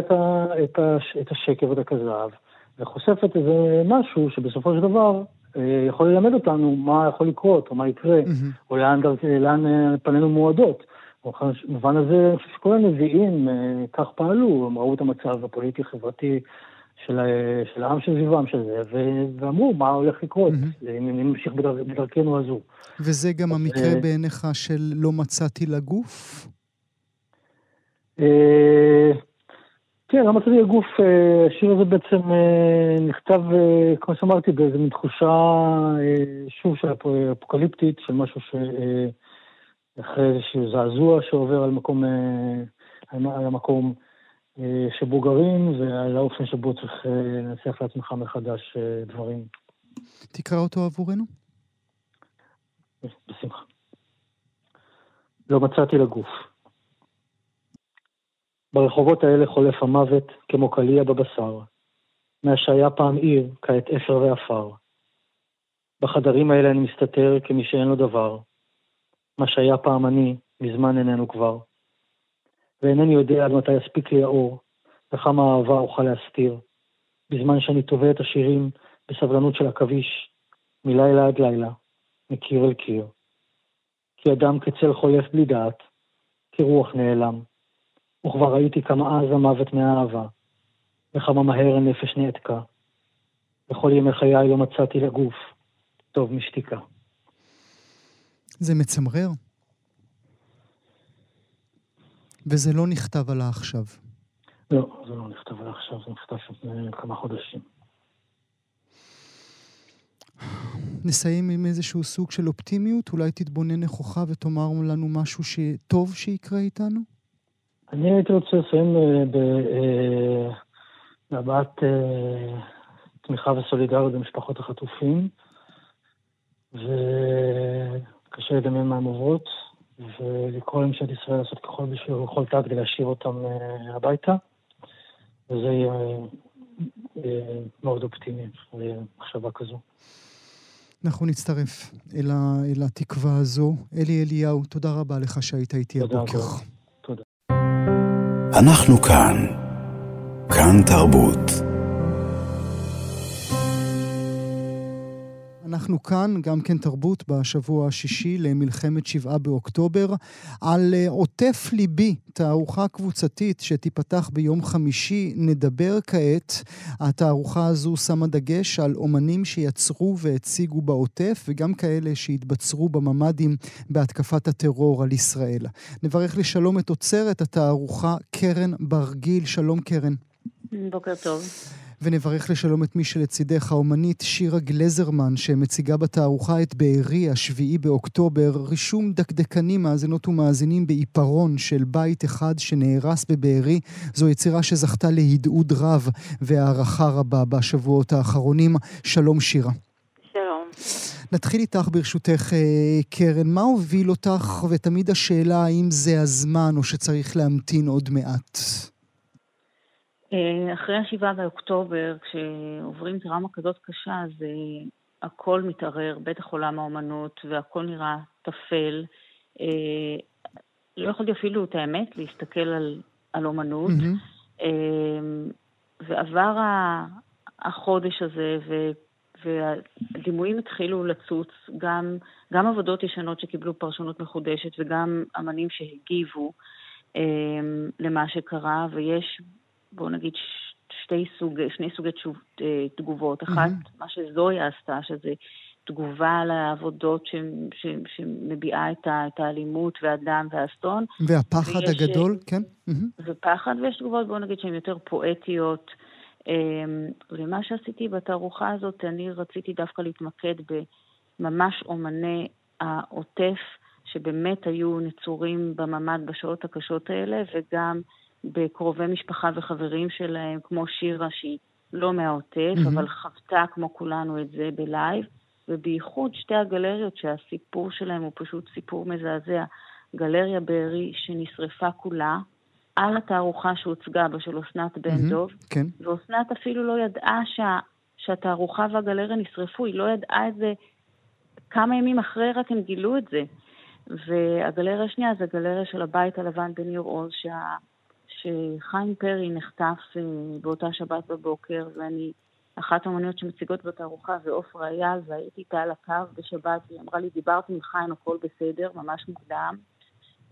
את השקר ואת הכזב, וחושפת איזה משהו שבסופו של דבר יכול ללמד אותנו מה יכול לקרות, או מה יקרה, או לאן פנינו מועדות. במובן הזה, כל הנביאים כך פעלו, הם ראו את המצב הפוליטי-חברתי של העם שזיבם של זה, ואמרו מה הולך לקרות, אם נמשיך בדרכנו הזו. וזה גם המקרה בעיניך של לא מצאתי לגוף? אה... כן, גם מצאתי לגוף, השיר הזה בעצם נכתב, כמו שאמרתי, באיזו מין תחושה שוב של אפוקליפטית, של משהו שאחרי איזשהו זעזוע שעובר על המקום, על המקום, שבו גרים, ועל האופן שבו צריך לנצח לעצמך מחדש דברים. תקרא אותו עבורנו? בשמחה. לא מצאתי לגוף. ברחובות האלה חולף המוות כמו קליע בבשר. מה שהיה פעם עיר, כעת אפר ואפר. בחדרים האלה אני מסתתר כמי שאין לו דבר. מה שהיה פעם אני, מזמן איננו כבר. ואינני יודע עד מתי יספיק לי האור, וכמה אהבה אוכל להסתיר. בזמן שאני תובע את השירים בסבלנות של הכביש, מלילה עד לילה, מקיר אל קיר. כי אדם כצל חולף בלי דעת, כי רוח נעלם. וכבר ראיתי כמה אז המוות מהאהבה, וכמה מהר הנפש נעתקה. בכל ימי חיי לא מצאתי לגוף, טוב משתיקה. זה מצמרר. וזה לא נכתב על העכשיו. לא, זה לא נכתב על העכשיו, זה נכתב לפני כמה חודשים. נסיים עם איזשהו סוג של אופטימיות, אולי תתבונן נכוחה ותאמר לנו משהו שטוב שיקרה איתנו? אני הייתי רוצה לסיים בהבעת תמיכה וסולידריות במשפחות החטופים, וקשה לדמיין מה הן עוברות, ולקרוא לממשלת ישראל לעשות ככל יכולתה כדי להשיב אותם הביתה, וזה יהיה מאוד אופטימי, מחשבה כזו. אנחנו נצטרף אל התקווה הזו. אלי אליהו, תודה רבה לך שהיית איתי הבוקר. תודה. אנחנו כאן, כאן תרבות. אנחנו כאן, גם כן תרבות, בשבוע השישי למלחמת שבעה באוקטובר, על עוטף ליבי, תערוכה קבוצתית שתיפתח ביום חמישי, נדבר כעת. התערוכה הזו שמה דגש על אומנים שיצרו והציגו בעוטף, וגם כאלה שהתבצרו בממדים בהתקפת הטרור על ישראל. נברך לשלום את עוצרת התערוכה קרן ברגל. שלום קרן. בוקר טוב. ונברך לשלום את מי שלצידך, האומנית שירה גלזרמן, שמציגה בתערוכה את בארי השביעי באוקטובר, רישום דקדקנים מאזינות ומאזינים בעיפרון של בית אחד שנהרס בבארי. זו יצירה שזכתה להדהוד רב והערכה רבה בשבועות האחרונים. שלום שירה. שלום. נתחיל איתך ברשותך קרן, מה הוביל אותך, ותמיד השאלה האם זה הזמן או שצריך להמתין עוד מעט? אחרי השבעה באוקטובר, כשעוברים דרמה כזאת קשה, אז הכל מתערער, בטח עולם האומנות, והכל נראה טפל. לא יכולתי אפילו את האמת להסתכל על, על אומנות. Mm-hmm. ועבר החודש הזה, והדימויים התחילו לצוץ, גם, גם עבודות ישנות שקיבלו פרשנות מחודשת, וגם אמנים שהגיבו למה שקרה, ויש... בואו נגיד שתי סוג, שני סוגי תגובות. אחת, מה שזויה עשתה, שזה תגובה לעבודות שמביעה את האלימות והדם והסטון. והפחד הגדול, כן. ופחד, ויש תגובות, בואו נגיד, שהן יותר פואטיות. ומה שעשיתי בתערוכה הזאת, אני רציתי דווקא להתמקד בממש אומני העוטף, שבאמת היו נצורים בממד בשעות הקשות האלה, וגם... בקרובי משפחה וחברים שלהם, כמו שירה שהיא לא מהעוטף, mm-hmm. אבל חוותה כמו כולנו את זה בלייב, ובייחוד שתי הגלריות שהסיפור שלהם הוא פשוט סיפור מזעזע. גלריה בארי שנשרפה כולה, על התערוכה שהוצגה בה של אסנת בן mm-hmm. דוב, כן. ואסנת אפילו לא ידעה שה, שהתערוכה והגלריה נשרפו, היא לא ידעה את זה כמה ימים אחרי, רק הם גילו את זה. והגלריה השנייה זה הגלריה של הבית הלבן בניר עוז, שה... שחיים פרי נחטף באותה שבת בבוקר, ואני, אחת האמניות שמציגות בתערוכה, ואופרה אייל, והייתי איתה על הקו בשבת, והיא אמרה לי, דיברתי עם חיים, הכל בסדר, ממש מוקדם,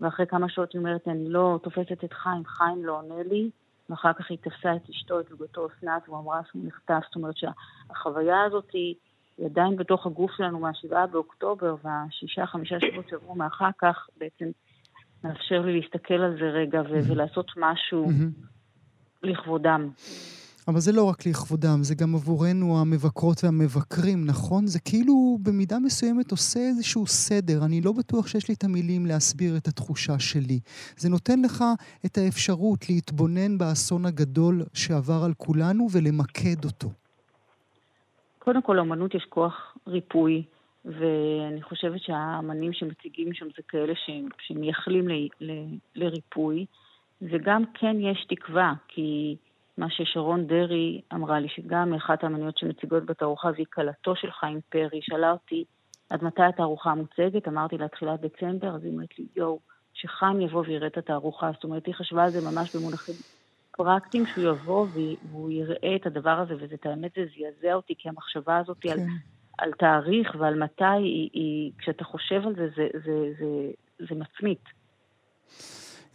ואחרי כמה שעות היא אומרת, אני לא תופסת את חיים, חיים לא עונה לי, ואחר כך היא תפסה את אשתו, את זוגתו אסנת, והוא אמרה שהוא נחטף, זאת אומרת שהחוויה הזאת היא עדיין בתוך הגוף שלנו, מהשבעה באוקטובר, והשישה, חמישה שבועות שעברו מאחר כך, בעצם, מאפשר לי להסתכל על זה רגע ו- ולעשות משהו לכבודם. אבל זה לא רק לכבודם, זה גם עבורנו המבקרות והמבקרים, נכון? זה כאילו במידה מסוימת עושה איזשהו סדר, אני לא בטוח שיש לי את המילים להסביר את התחושה שלי. זה נותן לך את האפשרות להתבונן באסון הגדול שעבר על כולנו ולמקד אותו. קודם כל, לאמנות יש כוח ריפוי, ואני חושבת שהאמנים שמציגים שם זה כאלה שמייחלים ל, ל, לריפוי, וגם כן יש תקווה, כי מה ששרון דרי אמרה לי, שגם אחת האמניות שמציגות בתערוכה, והיא קלתו של חיים פרי, שאלה אותי, עד מתי התערוכה המוצגת? אמרתי לה, תחילת דצמבר, אז היא אומרת לי, יואו, שחיים יבוא ויראה את התערוכה, זאת אומרת, היא חשבה על זה ממש במונחים פרקטיים, שהוא יבוא והוא יראה את הדבר הזה, וזה תאמת, זה זיעזע אותי, כי המחשבה הזאת okay. על, על תאריך ועל מתי, היא, היא, כשאתה חושב על זה, זה, זה, זה, זה, זה מצמית.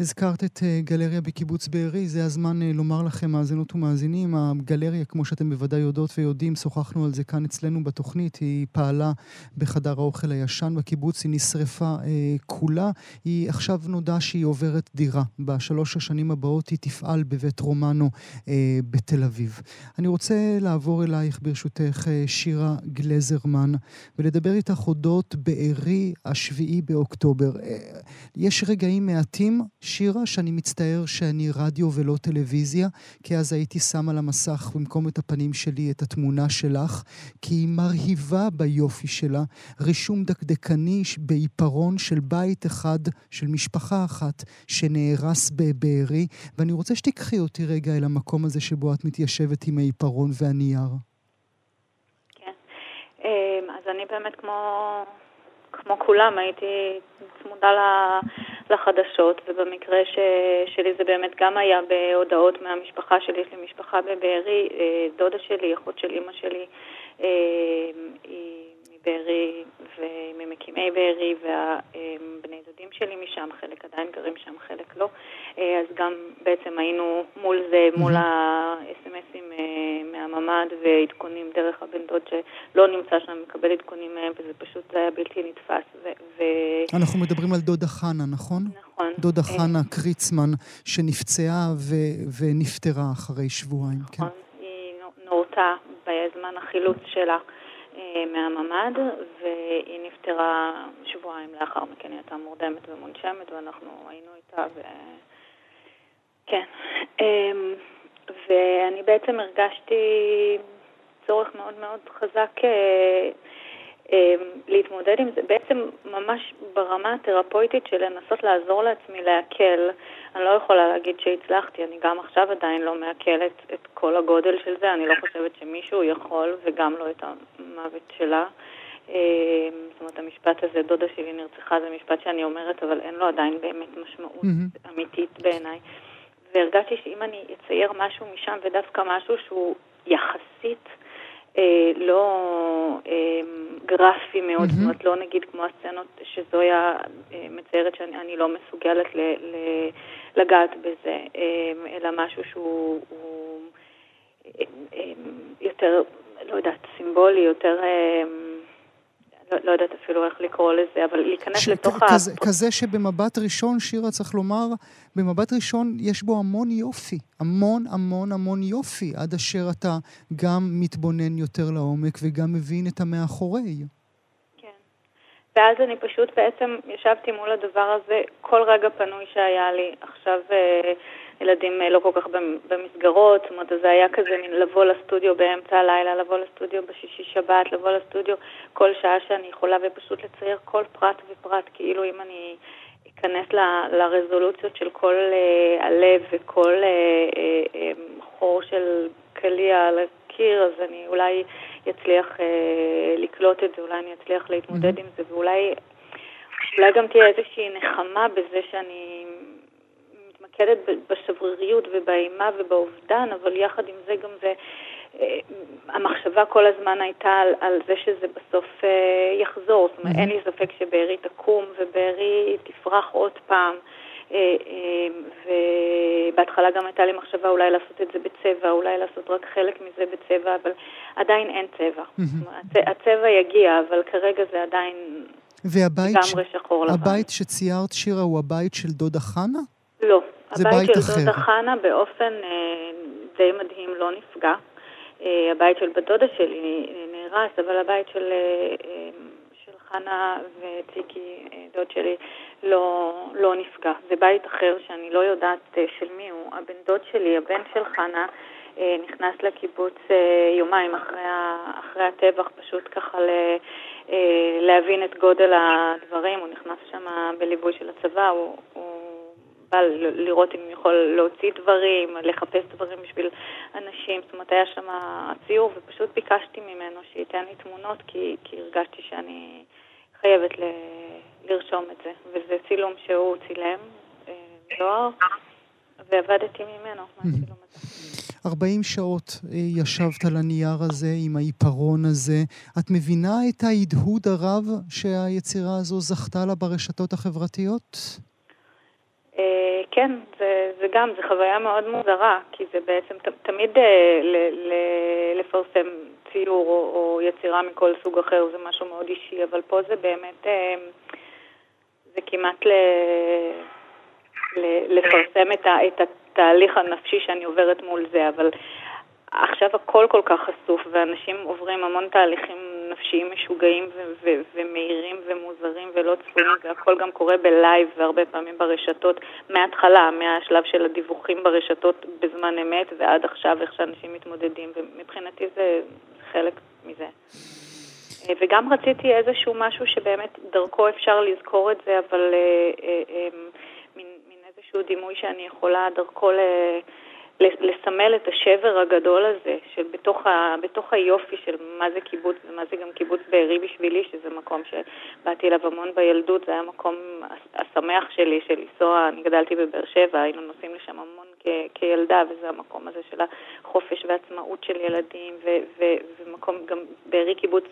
הזכרת את גלריה בקיבוץ בארי, זה הזמן לומר לכם מאזינות ומאזינים, הגלריה כמו שאתם בוודאי יודעות ויודעים, שוחחנו על זה כאן אצלנו בתוכנית, היא פעלה בחדר האוכל הישן בקיבוץ, היא נשרפה אה, כולה, היא עכשיו נודע שהיא עוברת דירה, בשלוש השנים הבאות היא תפעל בבית רומנו אה, בתל אביב. אני רוצה לעבור אלייך ברשותך אה, שירה גלזרמן, ולדבר איתך אודות בארי השביעי באוקטובר. אה, יש רגעים מעטים, שירה, שאני מצטער שאני רדיו ולא טלוויזיה, כי אז הייתי שם על המסך במקום את הפנים שלי את התמונה שלך, כי היא מרהיבה ביופי שלה, רישום דקדקני בעיפרון של בית אחד, של משפחה אחת שנהרס בבארי, ואני רוצה שתיקחי אותי רגע אל המקום הזה שבו את מתיישבת עם העיפרון והנייר. כן, אז אני באמת כמו... כמו כולם, הייתי צמודה לחדשות, ובמקרה ש... שלי זה באמת גם היה בהודעות מהמשפחה שלי, יש לי משפחה בבארי, דודה שלי, אחות של אמא שלי, היא מבארי וממקימי בארי, והבני דודים שלי משם, חלק עדיין גרים שם, חלק לא, אז גם בעצם היינו מול זה, מול ה-אס אם אסים מהממד ועדכונים דרך הבן דוד שלא נמצא שם, מקבל עדכונים מהם, וזה פשוט היה בלתי נתפס. ו... אנחנו מדברים על דודה חנה, נכון? נכון. דודה חנה קריצמן, שנפצעה ו... ונפטרה אחרי שבועיים. נכון, כן. היא נורתה בזמן החילוץ שלה. מהממד, והיא נפטרה שבועיים לאחר מכן, היא הייתה מורדמת ומונשמת, ואנחנו היינו איתה, ו... כן. ואני בעצם הרגשתי צורך מאוד מאוד חזק להתמודד עם זה, בעצם ממש ברמה התרפויטית של לנסות לעזור לעצמי להקל. אני לא יכולה להגיד שהצלחתי, אני גם עכשיו עדיין לא מאקלת את כל הגודל של זה, אני לא חושבת שמישהו יכול, וגם לא את המוות שלה. זאת אומרת, המשפט הזה, דודה שלי נרצחה, זה משפט שאני אומרת, אבל אין לו עדיין באמת משמעות אמיתית בעיניי. והרגשתי שאם אני אצייר משהו משם, ודווקא משהו שהוא יחסית, לא גרפי מאוד, זאת אומרת, לא נגיד כמו הסצנות שזויה מציירת שאני לא מסוגלת לגעת בזה, אלא משהו שהוא יותר, לא יודעת, סימבולי, יותר, לא יודעת אפילו איך לקרוא לזה, אבל להיכנס לתוך... כזה שבמבט ראשון, שירה צריך לומר, במבט ראשון יש בו המון יופי, המון המון המון יופי, עד אשר אתה גם מתבונן יותר לעומק וגם מבין את המאחורי. כן. ואז אני פשוט בעצם ישבתי מול הדבר הזה, כל רגע פנוי שהיה לי. עכשיו ילדים לא כל כך במסגרות, זאת אומרת, זה היה כזה מין לבוא לסטודיו באמצע הלילה, לבוא לסטודיו בשישי שבת, לבוא לסטודיו כל שעה שאני יכולה, ופשוט לצייר כל פרט ופרט, כאילו אם אני... להיכנס ל- לרזולוציות של כל uh, הלב וכל uh, uh, um, חור של קליה על הקיר, אז אני אולי יצליח uh, לקלוט את זה, אולי אני אצליח להתמודד mm-hmm. עם זה, ואולי אולי גם תהיה איזושהי נחמה בזה שאני מתמקדת בשברריות ובאימה ובאובדן, אבל יחד עם זה גם זה... המחשבה כל הזמן הייתה על, על זה שזה בסוף uh, יחזור, זאת אומרת, אין לי ספק שבארי תקום ובארי תפרח עוד פעם, uh, um, ובהתחלה גם הייתה לי מחשבה אולי לעשות את זה בצבע, אולי לעשות רק חלק מזה בצבע, אבל עדיין אין צבע. הצ, הצבע יגיע, אבל כרגע זה עדיין גמרי שחור לבן. והבית שציירת, שירה, הוא הבית של דודה חנה? לא, הבית של אחר. דודה חנה באופן... Uh, די מדהים, לא נפגע. הבית של בת דודה שלי נהרס, אבל הבית של של חנה וציקי, דוד שלי, לא לא נפגע. זה בית אחר שאני לא יודעת של מי הוא. הבן דוד שלי, הבן של חנה, נכנס לקיבוץ יומיים אחרי אחרי הטבח, פשוט ככה ל להבין את גודל הדברים. הוא נכנס שם בליווי של הצבא, הוא, הוא בא לראות אם הוא יכול להוציא דברים, לחפש דברים בשביל אנשים, זאת אומרת היה שם הציור, ופשוט ביקשתי ממנו שייתן לי תמונות, כי, כי הרגשתי שאני חייבת ל, לרשום את זה, וזה צילום שהוא צילם, דואר, ועבדתי ממנו מהצילום הזה. ארבעים שעות ישבת על הנייר הזה עם העיפרון הזה. את מבינה את ההדהוד הרב שהיצירה הזו זכתה לה ברשתות החברתיות? כן, זה, זה גם, זה חוויה מאוד מוזרה, כי זה בעצם תמיד לפרסם ציור או יצירה מכל סוג אחר, זה משהו מאוד אישי, אבל פה זה באמת, זה כמעט ל... לפרסם את ה... את התהליך הנפשי שאני עוברת מול זה, אבל עכשיו הכל כל כך חשוף, ואנשים עוברים המון תהליכים נפשיים משוגעים ו- ו- ומהירים ומוזרים ולא צפויים, והכל גם קורה בלייב והרבה פעמים ברשתות, מההתחלה, מהשלב של הדיווחים ברשתות בזמן אמת ועד עכשיו, איך שאנשים מתמודדים, ומבחינתי זה חלק מזה. וגם רציתי איזשהו משהו שבאמת דרכו אפשר לזכור את זה, אבל... הוא דימוי שאני יכולה דרכו לסמל את השבר הגדול הזה, שבתוך ה, בתוך היופי של מה זה קיבוץ, ומה זה גם קיבוץ בערי בשבילי, שזה מקום שבאתי אליו המון בילדות, זה היה מקום השמח שלי, של לנסוע, אני גדלתי בבאר שבע, היינו נוסעים לשם המון כ, כילדה, וזה המקום הזה של החופש והעצמאות של ילדים, ו, ו, ומקום גם בערי קיבוץ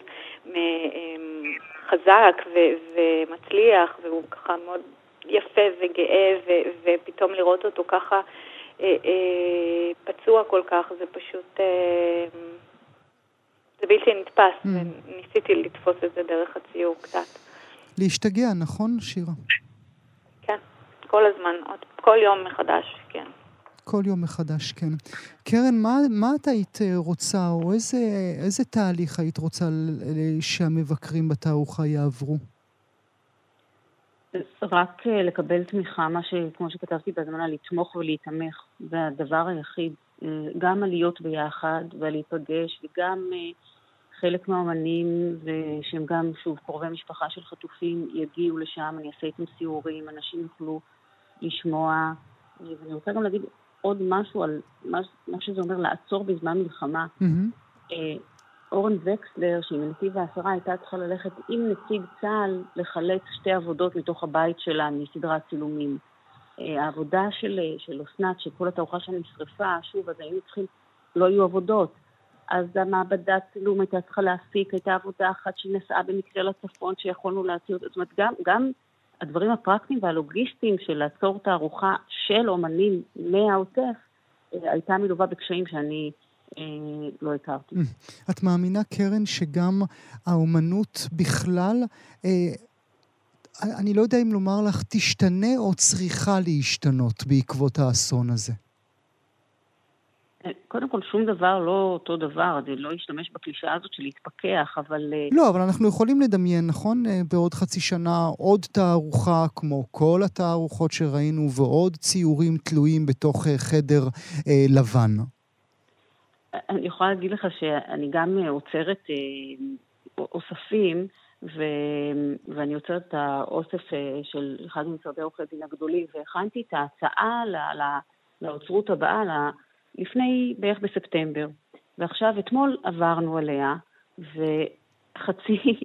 חזק ו, ומצליח, והוא ככה מאוד יפה וגאה, ו- ופתאום לראות אותו ככה אה, אה, פצוע כל כך, זה פשוט, אה, זה בלתי נתפס, mm. וניסיתי לתפוס את זה דרך הציור קצת. להשתגע, נכון, שירה? כן, כל הזמן, עוד, כל יום מחדש, כן. כל יום מחדש, כן. קרן, מה, מה את היית רוצה, או איזה, איזה תהליך היית רוצה שהמבקרים בתערוכה יעברו? רק לקבל תמיכה, מה שכמו שכתבתי בזמנה, לתמוך ולהתמך, זה הדבר היחיד, גם להיות ביחד ולהיפגש, וגם חלק מהאמנים, שהם גם שוב קרובי משפחה של חטופים, יגיעו לשם, אני אעשה איתם סיורים, אנשים יוכלו לשמוע, ואני רוצה גם להגיד עוד משהו על מה שזה אומר לעצור בזמן מלחמה. אורן וקסלר, שהיא מנתיב העשרה, הייתה צריכה ללכת עם נציג צה"ל לחלץ שתי עבודות מתוך הבית שלה מסדרת צילומים. העבודה של, של אוסנת, שכל התערוכה שם נשרפה, שוב, אז היינו צריכים, לא היו עבודות. אז המעבדת צילום הייתה צריכה להפיק, הייתה עבודה אחת שנסעה במקרה לצפון, שיכולנו להציל אותה. זאת אומרת, גם, גם הדברים הפרקטיים והלוגיסטיים של לעצור תערוכה של אומנים מהעוטף, הייתה מלווה בקשיים שאני... לא הכרתי. את מאמינה, קרן, שגם האומנות בכלל, אני לא יודע אם לומר לך, תשתנה או צריכה להשתנות בעקבות האסון הזה? קודם כל, שום דבר לא אותו דבר, זה לא ישתמש בקלישה הזאת של להתפקח, אבל... לא, אבל אנחנו יכולים לדמיין, נכון? בעוד חצי שנה עוד תערוכה, כמו כל התערוכות שראינו, ועוד ציורים תלויים בתוך חדר לבן. אני יכולה להגיד לך שאני גם עוצרת אוספים, ואני עוצרת את האוסף של אחד ממשרדי עורכי דין הגדולים, והכנתי את ההצעה לאוצרות הבאה לפני בערך בספטמבר. ועכשיו אתמול עברנו עליה, וחצי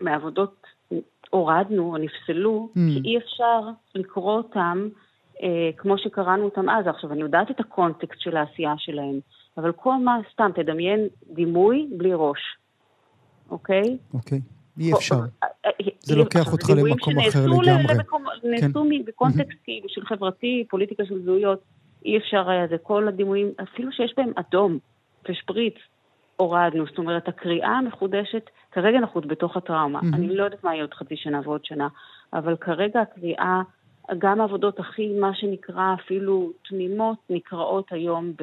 מהעבודות הורדנו, נפסלו, כי אי אפשר לקרוא אותם כמו שקראנו אותם אז. עכשיו, אני יודעת את הקונטקסט של העשייה שלהם, אבל כל מה, סתם, תדמיין דימוי בלי ראש, אוקיי? אוקיי, אי אפשר. זה לוקח אותך למקום אחר לגמרי. נעשו בקונטקסט של חברתי, פוליטיקה של זהויות, אי אפשר היה זה. כל הדימויים, אפילו שיש בהם אדום ושפריץ, הורדנו. זאת אומרת, הקריאה מחודשת, כרגע אנחנו בתוך הטראומה. אני לא יודעת מה יהיה עוד חצי שנה ועוד שנה, אבל כרגע הקריאה, גם העבודות הכי, מה שנקרא אפילו תמימות, נקראות היום ב...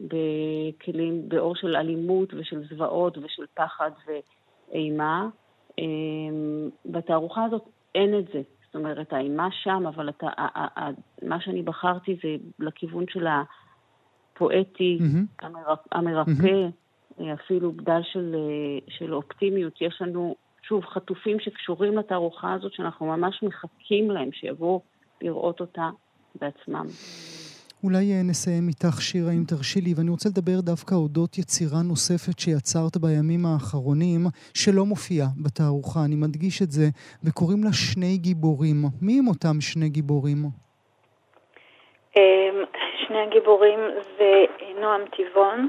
בכלים, באור של אלימות ושל זוועות ושל פחד ואימה. בתערוכה הזאת אין את זה. זאת אומרת, האימה שם, אבל אתה, מה שאני בחרתי זה לכיוון של הפואטי, המרפא, אפילו בדל של, של אופטימיות. יש לנו, שוב, חטופים שקשורים לתערוכה הזאת, שאנחנו ממש מחכים להם, שיבואו לראות אותה בעצמם. אולי נסיים איתך, שירה, אם תרשי לי, ואני רוצה לדבר דווקא אודות יצירה נוספת שיצרת בימים האחרונים, שלא מופיעה בתערוכה, אני מדגיש את זה, וקוראים לה שני גיבורים. מי הם אותם שני גיבורים? שני הגיבורים זה נועם טבעון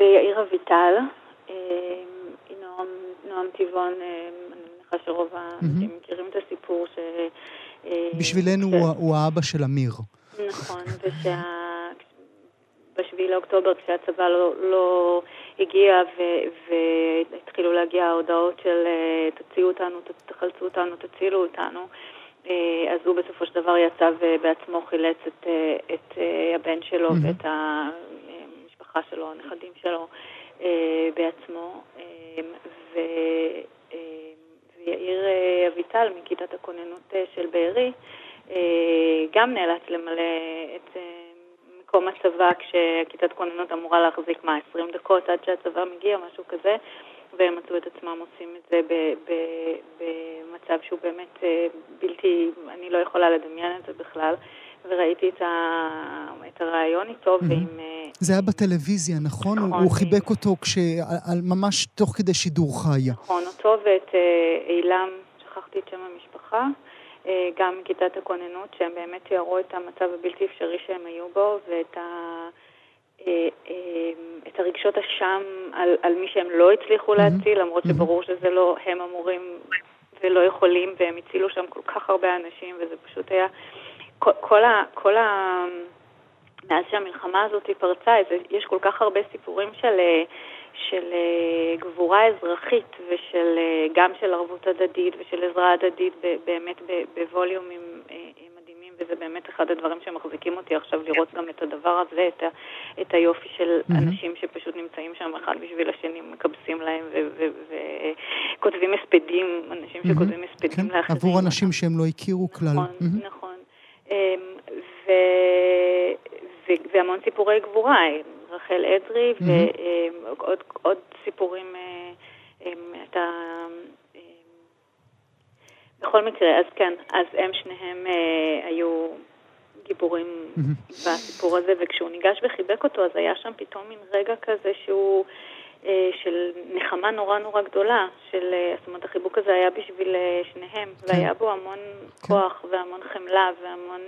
ויאיר אביטל. נועם טבעון, אני מניחה שרוב האנשים מכירים את הסיפור ש... בשבילנו הוא האבא של אמיר. נכון, ובשביל אוקטובר כשהצבא לא הגיע והתחילו להגיע ההודעות של תציעו אותנו, תחלצו אותנו, תצילו אותנו, אז הוא בסופו של דבר יצא ובעצמו חילץ את הבן שלו ואת המשפחה שלו, הנכדים שלו בעצמו. ויאיר אביטל מכיתת הכוננות של בארי גם נאלץ למלא את מקום הצבא, כשכיתת כוננות אמורה להחזיק מה עשרים דקות עד שהצבא מגיע, משהו כזה, והם מצאו את עצמם עושים את זה במצב שהוא באמת בלתי, אני לא יכולה לדמיין את זה בכלל, וראיתי את הרעיון איתו. זה היה בטלוויזיה, נכון? הוא חיבק אותו ממש תוך כדי שידור חי. נכון, אותו ואת אילם, שכחתי את שם המשפחה, גם כיתת הכוננות, שהם באמת תיארו את המצב הבלתי אפשרי שהם היו בו, ואת הרגשות השם על מי שהם לא הצליחו להציל, למרות שברור שזה לא הם אמורים ולא יכולים, והם הצילו שם כל כך הרבה אנשים, וזה פשוט היה... כל ה... כל ה... מאז שהמלחמה הזאת פרצה, יש כל כך הרבה סיפורים של, של גבורה אזרחית, ושל, גם של ערבות הדדית, ושל עזרה הדדית, באמת בווליומים מדהימים, וזה באמת אחד הדברים שמחזיקים אותי עכשיו, לראות גם את הדבר הזה, את, ה, את היופי של אנשים שפשוט נמצאים שם אחד בשביל השני, מקבסים להם, וכותבים הספדים, אנשים שכותבים הספדים לאחרים. עבור אנשים שהם לא הכירו כלל. נכון, נכון. ו... והמון סיפורי גבורה, רחל אדרי, ועוד עוד סיפורים, אתה... בכל מקרה, אז כן, אז הם שניהם היו גיבורים בסיפור הזה, וכשהוא ניגש וחיבק אותו, אז היה שם פתאום מין רגע כזה שהוא... של נחמה נורא נורא גדולה, של, זאת אומרת, החיבוק הזה היה בשביל שניהם, והיה בו המון כוח והמון חמלה והמון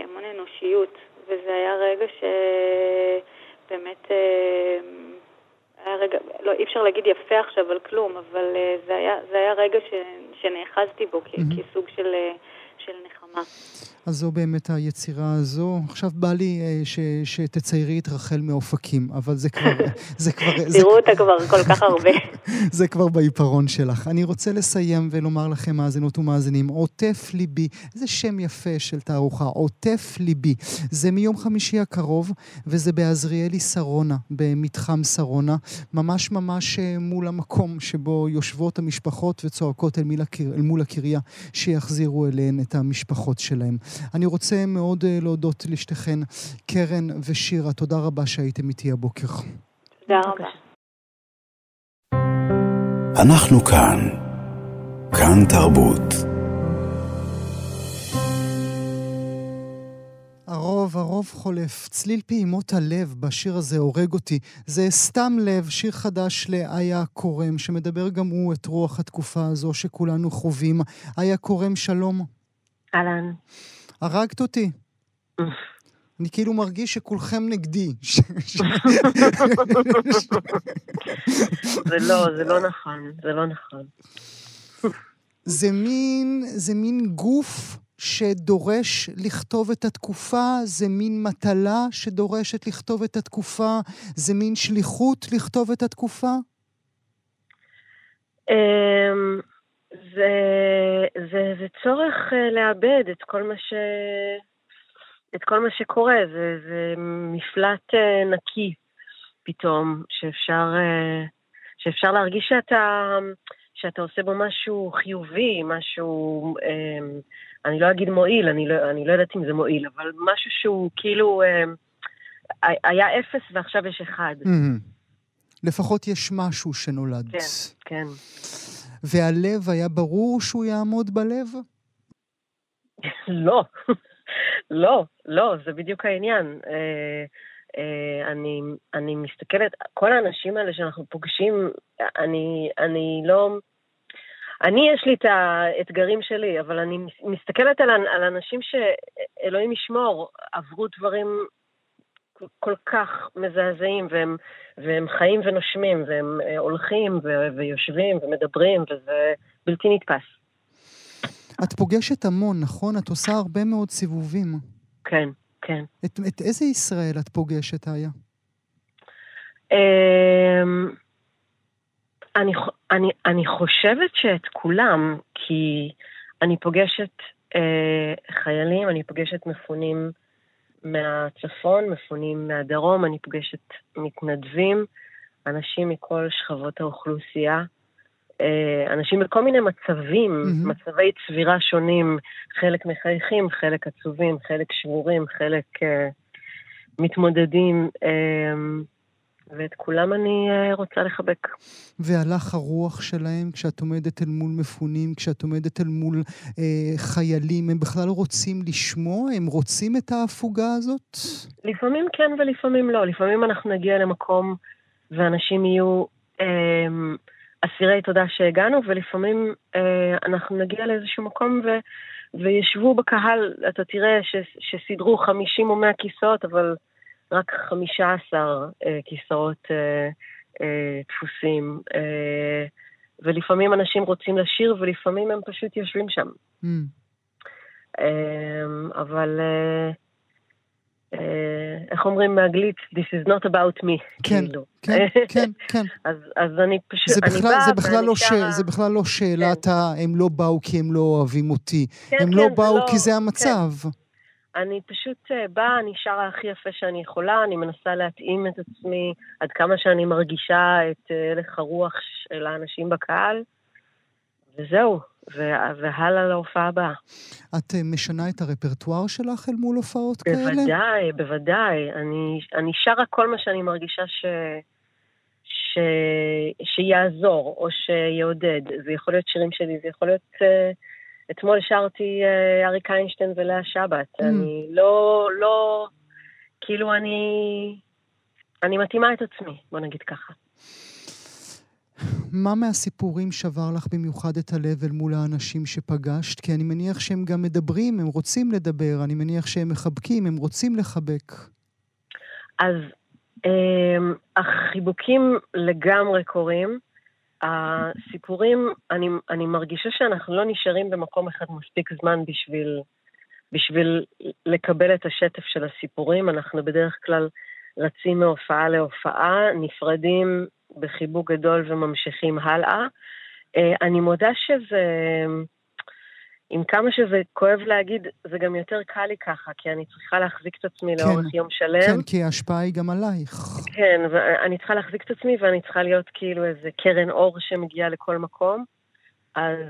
המון אנושיות, וזה היה רגע שבאמת, היה רגע, לא, אי אפשר להגיד יפה עכשיו על כלום, אבל זה היה, זה היה רגע ש, שנאחזתי בו כסוג של, של נחמה. אז זו באמת היצירה הזו. עכשיו בא לי ש, שתציירי את רחל מאופקים, אבל זה כבר... זה כבר זה, תראו אותה כבר כל כך הרבה. זה כבר בעיפרון שלך. אני רוצה לסיים ולומר לכם, מאזינות ומאזינים, עוטף ליבי, זה שם יפה של תערוכה, עוטף ליבי. זה מיום חמישי הקרוב, וזה בעזריאלי סרונה, במתחם סרונה, ממש ממש מול המקום שבו יושבות המשפחות וצועקות אל, הקיר, אל מול הקריה, שיחזירו אליהן את המשפחות שלהם. אני רוצה מאוד להודות לשתיכן, קרן ושירה. תודה רבה שהייתם איתי הבוקר. תודה רבה. אנחנו כאן. כאן תרבות. הרוב, הרוב חולף. צליל פעימות הלב בשיר הזה הורג אותי. זה סתם לב, שיר חדש לאיה קורם, שמדבר גם הוא את רוח התקופה הזו שכולנו חווים. איה קורם, שלום. אהלן. הרגת אותי. אני כאילו מרגיש שכולכם נגדי. זה לא, זה לא נכון, זה לא נכון. זה מין, זה מין גוף שדורש לכתוב את התקופה, זה מין מטלה שדורשת לכתוב את התקופה, זה מין שליחות לכתוב את התקופה? אממ... זה, זה, זה צורך לאבד את כל מה ש... את כל מה שקורה, זה, זה מפלט נקי פתאום, שאפשר, שאפשר להרגיש שאתה, שאתה עושה בו משהו חיובי, משהו, אני לא אגיד מועיל, אני לא, אני לא יודעת אם זה מועיל, אבל משהו שהוא כאילו, היה אפס ועכשיו יש אחד. לפחות יש משהו שנולד. כן, כן. והלב היה ברור שהוא יעמוד בלב? לא, לא, לא, זה בדיוק העניין. אני, אני מסתכלת, כל האנשים האלה שאנחנו פוגשים, אני, אני לא, אני יש לי את האתגרים שלי, אבל אני מסתכלת על, על אנשים שאלוהים ישמור, עברו דברים כל כך מזעזעים, והם, והם חיים ונושמים, והם הולכים ו, ויושבים ומדברים, וזה בלתי נתפס. את פוגשת המון, נכון? את עושה הרבה מאוד סיבובים. כן, כן. את, את איזה ישראל את פוגשת, איה? אני, אני, אני חושבת שאת כולם, כי אני פוגשת חיילים, אני פוגשת מפונים מהצפון, מפונים מהדרום, אני פוגשת מתנדבים, אנשים מכל שכבות האוכלוסייה, אנשים בכל מיני מצבים, mm-hmm. מצבי צבירה שונים, חלק מחייכים, חלק עצובים, חלק שבורים, חלק uh, מתמודדים, uh, ואת כולם אני uh, רוצה לחבק. והלך הרוח שלהם, כשאת עומדת אל מול מפונים, כשאת עומדת אל מול uh, חיילים, הם בכלל רוצים לשמוע? הם רוצים את ההפוגה הזאת? לפעמים כן ולפעמים לא. לפעמים אנחנו נגיע למקום ואנשים יהיו... Uh, אסירי תודה שהגענו, ולפעמים אה, אנחנו נגיע לאיזשהו מקום ו, וישבו בקהל, אתה תראה ש, שסידרו חמישים או מאה כיסאות, אבל רק חמש עשרה אה, כיסאות אה, אה, דפוסים, אה, ולפעמים אנשים רוצים לשיר, ולפעמים הם פשוט יושבים שם. Mm. אה, אבל... אה, איך אומרים באנגלית, this is not about me. כן, כן, כן, כן. אז אני פשוט, אני באה... זה בכלל לא שאלת, הם לא באו כי הם לא אוהבים אותי. הם לא באו כי זה המצב. אני פשוט באה, אני שרה הכי יפה שאני יכולה, אני מנסה להתאים את עצמי, עד כמה שאני מרגישה את הלך הרוח של האנשים בקהל, וזהו, והלאה להופעה הבאה. את משנה את הרפרטואר שלך אל מול הופעות כאלה? בוודאי, בוודאי. אני, אני שרה כל מה שאני מרגישה ש, ש, שיעזור או שיעודד. זה יכול להיות שירים שלי, זה יכול להיות... אתמול שרתי ארי קיינשטיין ולאה שבת. Mm. אני לא, לא... כאילו אני... אני מתאימה את עצמי, בוא נגיד ככה. מה מהסיפורים שבר לך במיוחד את הלב אל מול האנשים שפגשת? כי אני מניח שהם גם מדברים, הם רוצים לדבר, אני מניח שהם מחבקים, הם רוצים לחבק. אז אה, החיבוקים לגמרי קורים, הסיפורים, אני, אני מרגישה שאנחנו לא נשארים במקום אחד מספיק זמן בשביל, בשביל לקבל את השטף של הסיפורים, אנחנו בדרך כלל רצים מהופעה להופעה, נפרדים בחיבוק גדול וממשיכים הלאה. אני מודה שזה, עם כמה שזה כואב להגיד, זה גם יותר קל לי ככה, כי אני צריכה להחזיק את עצמי לאורך יום שלם. כן, כי ההשפעה היא גם עלייך. כן, ואני צריכה להחזיק את עצמי, ואני צריכה להיות כאילו איזה קרן אור שמגיעה לכל מקום. אז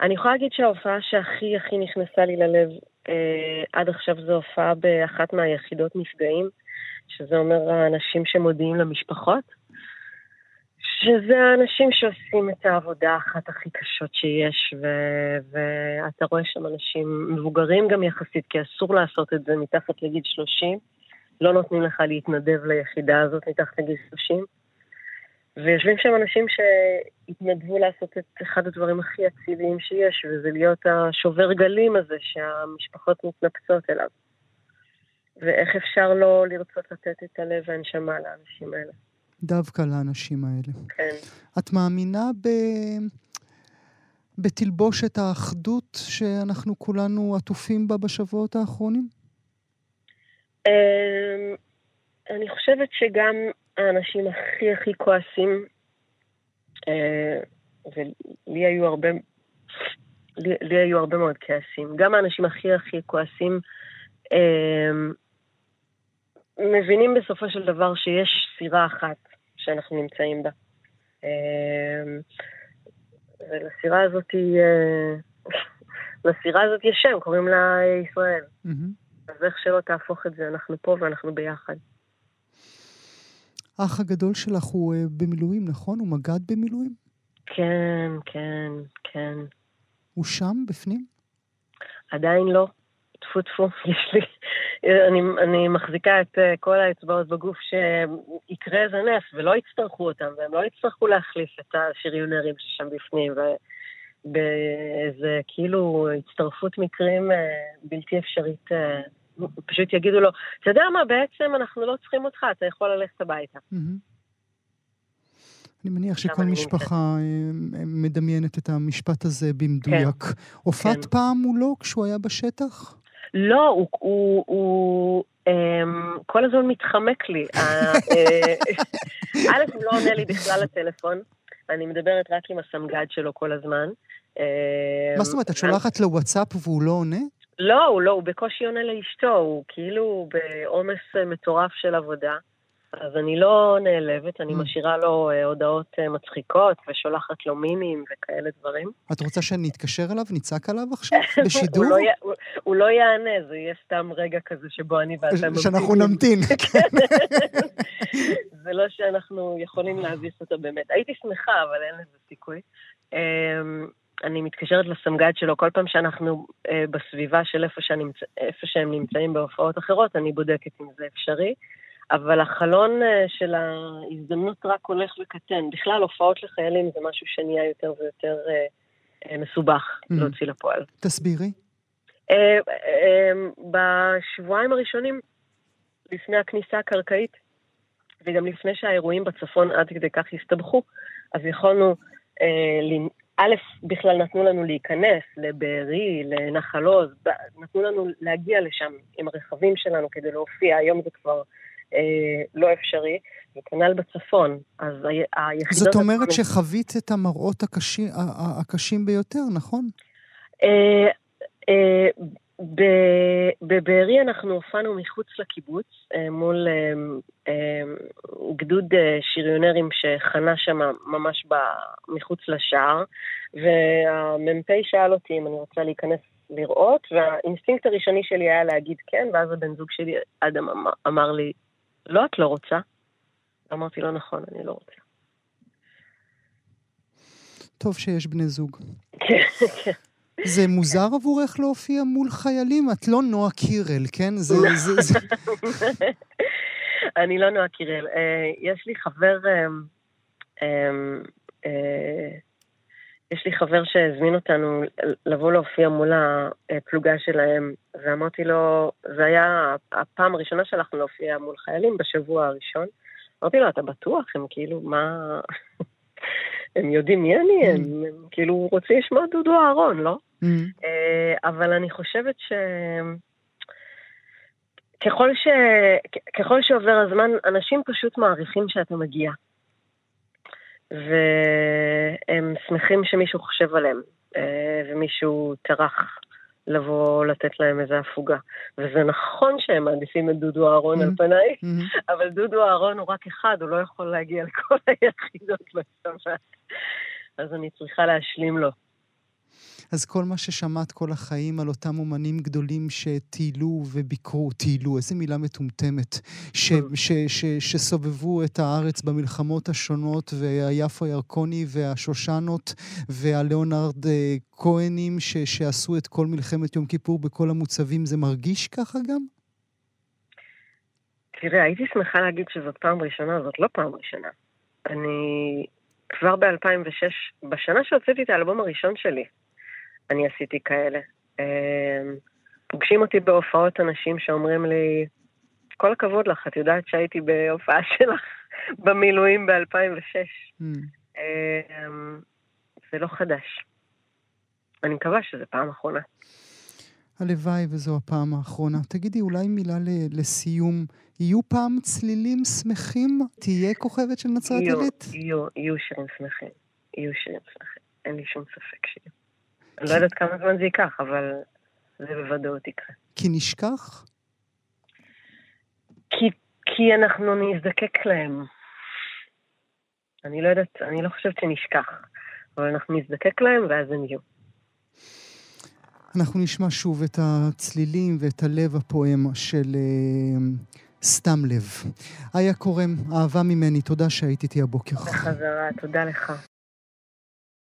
אני יכולה להגיד שההופעה שהכי הכי נכנסה לי ללב עד עכשיו זו הופעה באחת מהיחידות נפגעים, שזה אומר האנשים שמודיעים למשפחות, שזה האנשים שעושים את העבודה אחת הכי קשות שיש, ו- ואתה רואה שם אנשים מבוגרים גם יחסית, כי אסור לעשות את זה מתחת לגיל שלושים, לא נותנים לך להתנדב ליחידה הזאת מתחת לגיל שלושים, ויושבים שם אנשים שהתנדבו לעשות את אחד הדברים הכי אציליים שיש, וזה להיות השובר גלים הזה שהמשפחות מתנפצות אליו. ואיך אפשר לא לרצות לתת את הלב והנשמה לאנשים האלה? דווקא לאנשים האלה. כן. את מאמינה ב... בתלבושת האחדות שאנחנו כולנו עטופים בה בשבועות האחרונים? אני חושבת שגם האנשים הכי הכי כועסים, ולי היו הרבה, לי, לי היו הרבה מאוד כעסים, גם האנשים הכי הכי כועסים, מבינים בסופו של דבר שיש סירה אחת שאנחנו נמצאים בה. ולסירה הזאת לסירה הזאת יש שם, קוראים לה ישראל. אז איך שלא תהפוך את זה, אנחנו פה ואנחנו ביחד. האח הגדול שלך הוא במילואים, נכון? הוא מגד במילואים? כן, כן, כן. הוא שם בפנים? עדיין לא. טפו טפו, יש לי. אני, אני מחזיקה את כל האצבעות בגוף שיקרה איזה נס, ולא יצטרכו אותם, והם לא יצטרכו להחליף את השריונרים ששם בפנים, ובאיזה כאילו הצטרפות מקרים בלתי אפשרית, פשוט יגידו לו, אתה יודע מה, בעצם אנחנו לא צריכים אותך, אתה יכול ללכת הביתה. אני מניח שכל משפחה מדמיינת את המשפט הזה במדויק. הופעת פעם מולו כשהוא היה בשטח? לא, הוא כל הזמן מתחמק לי. א', הוא לא עונה לי בכלל לטלפון. אני מדברת רק עם הסמגד שלו כל הזמן. מה זאת אומרת, את שולחת לוואטסאפ והוא לא עונה? לא, הוא לא, הוא בקושי עונה לאשתו, הוא כאילו בעומס מטורף של עבודה, אז אני לא נעלבת, אני משאירה לו הודעות מצחיקות ושולחת לו מימים וכאלה דברים. את רוצה שנתקשר אליו, נצעק עליו עכשיו, בשידור? הוא לא יענה, זה יהיה סתם רגע כזה שבו אני ואתה ממתין. שאנחנו נמתין. זה לא שאנחנו יכולים להביס אותו באמת. הייתי שמחה, אבל אין לזה סיכוי. אני מתקשרת לסמגד שלו, כל פעם שאנחנו אה, בסביבה של איפה, שנמצא, איפה שהם נמצאים בהופעות אחרות, אני בודקת אם זה אפשרי, אבל החלון אה, של ההזדמנות רק הולך וקטן. בכלל, הופעות לחיילים זה משהו שנהיה יותר ויותר אה, אה, מסובך mm-hmm. להוציא לפועל. תסבירי. אה, אה, בשבועיים הראשונים, לפני הכניסה הקרקעית, וגם לפני שהאירועים בצפון עד כדי כך הסתבכו, אז יכולנו אה, לנעד, א', בכלל נתנו לנו להיכנס לבארי, לנחלות, נתנו לנו להגיע לשם עם הרכבים שלנו כדי להופיע, היום זה כבר אה, לא אפשרי, וכנ"ל בצפון. אז היחידות... זאת אומרת עצמו... שחווית את המראות הקשים, הקשים ביותר, נכון? אה, אה, בבארי אנחנו הופענו מחוץ לקיבוץ, אה, מול אה, אה, גדוד אה, שריונרים שחנה שם ממש ב, מחוץ לשער, והמ"פ שאל אותי אם אני רוצה להיכנס לראות, והאינסטינקט הראשוני שלי היה להגיד כן, ואז הבן זוג שלי, אדם, אמר, אמר לי, לא, את לא רוצה? אמרתי, לא נכון, אני לא רוצה. טוב שיש בני זוג. כן, כן. זה מוזר עבורך להופיע מול חיילים? את לא נועה קירל, כן? אני לא נועה קירל. יש לי חבר, יש לי חבר שהזמין אותנו לבוא להופיע מול הפלוגה שלהם, ואמרתי לו, זה היה הפעם הראשונה שלנו להופיע מול חיילים בשבוע הראשון. אמרתי לו, אתה בטוח? הם כאילו, מה... הם יודעים מי אני, הם, mm. הם כאילו רוצים לשמוע דודו אהרון, לא? Mm. Uh, אבל אני חושבת ש... ככל, ש... ככל שעובר הזמן, אנשים פשוט מעריכים שאתה מגיע. והם שמחים שמישהו חושב עליהם, uh, ומישהו טרח לבוא לתת להם איזה הפוגה. וזה נכון שהם מעדיפים את דודו אהרון mm-hmm. על פניי, mm-hmm. אבל דודו אהרון הוא רק אחד, הוא לא יכול להגיע לכל היחידות בשמה. אז אני צריכה להשלים לו. אז כל מה ששמעת כל החיים על אותם אומנים גדולים שטיילו וביקרו, טיילו, איזו מילה מטומטמת, ש, ש, ש, שסובבו את הארץ במלחמות השונות, והיפו ירקוני והשושנות, והלאונרד כהנים ש, שעשו את כל מלחמת יום כיפור בכל המוצבים, זה מרגיש ככה גם? תראה, הייתי שמחה להגיד שזאת פעם ראשונה, זאת לא פעם ראשונה. אני כבר ב-אלפיים ושש, בשנה שהוצאתי את האלבום הראשון שלי, אני עשיתי כאלה. פוגשים אותי בהופעות אנשים שאומרים לי, כל הכבוד לך, את יודעת שהייתי בהופעה שלך במילואים ב-אלפיים ושש. זה לא חדש. אני מקווה שזה פעם אחרונה. הלוואי וזו הפעם האחרונה. תגידי, אולי מילה לסיום, יהיו פעם צלילים שמחים? תהיה כוכבת של נצרת עילית? יהיו שירים שמחים. יהיו שירים שמחים. אין לי שום ספק שיהיו. אני לא יודעת כמה זמן זה ייקח, אבל זה בוודאות יקרה. כי נשכח? כי, כי אנחנו נזדקק להם. אני לא יודעת, אני לא חושבת שנשכח, אבל אנחנו נזדקק להם ואז הם יהיו. אנחנו נשמע שוב את הצלילים ואת הלב הפועם של סתם לב. איה קורם, אהבה ממני, תודה שהיית איתי הבוקר. בחזרה, תודה לך.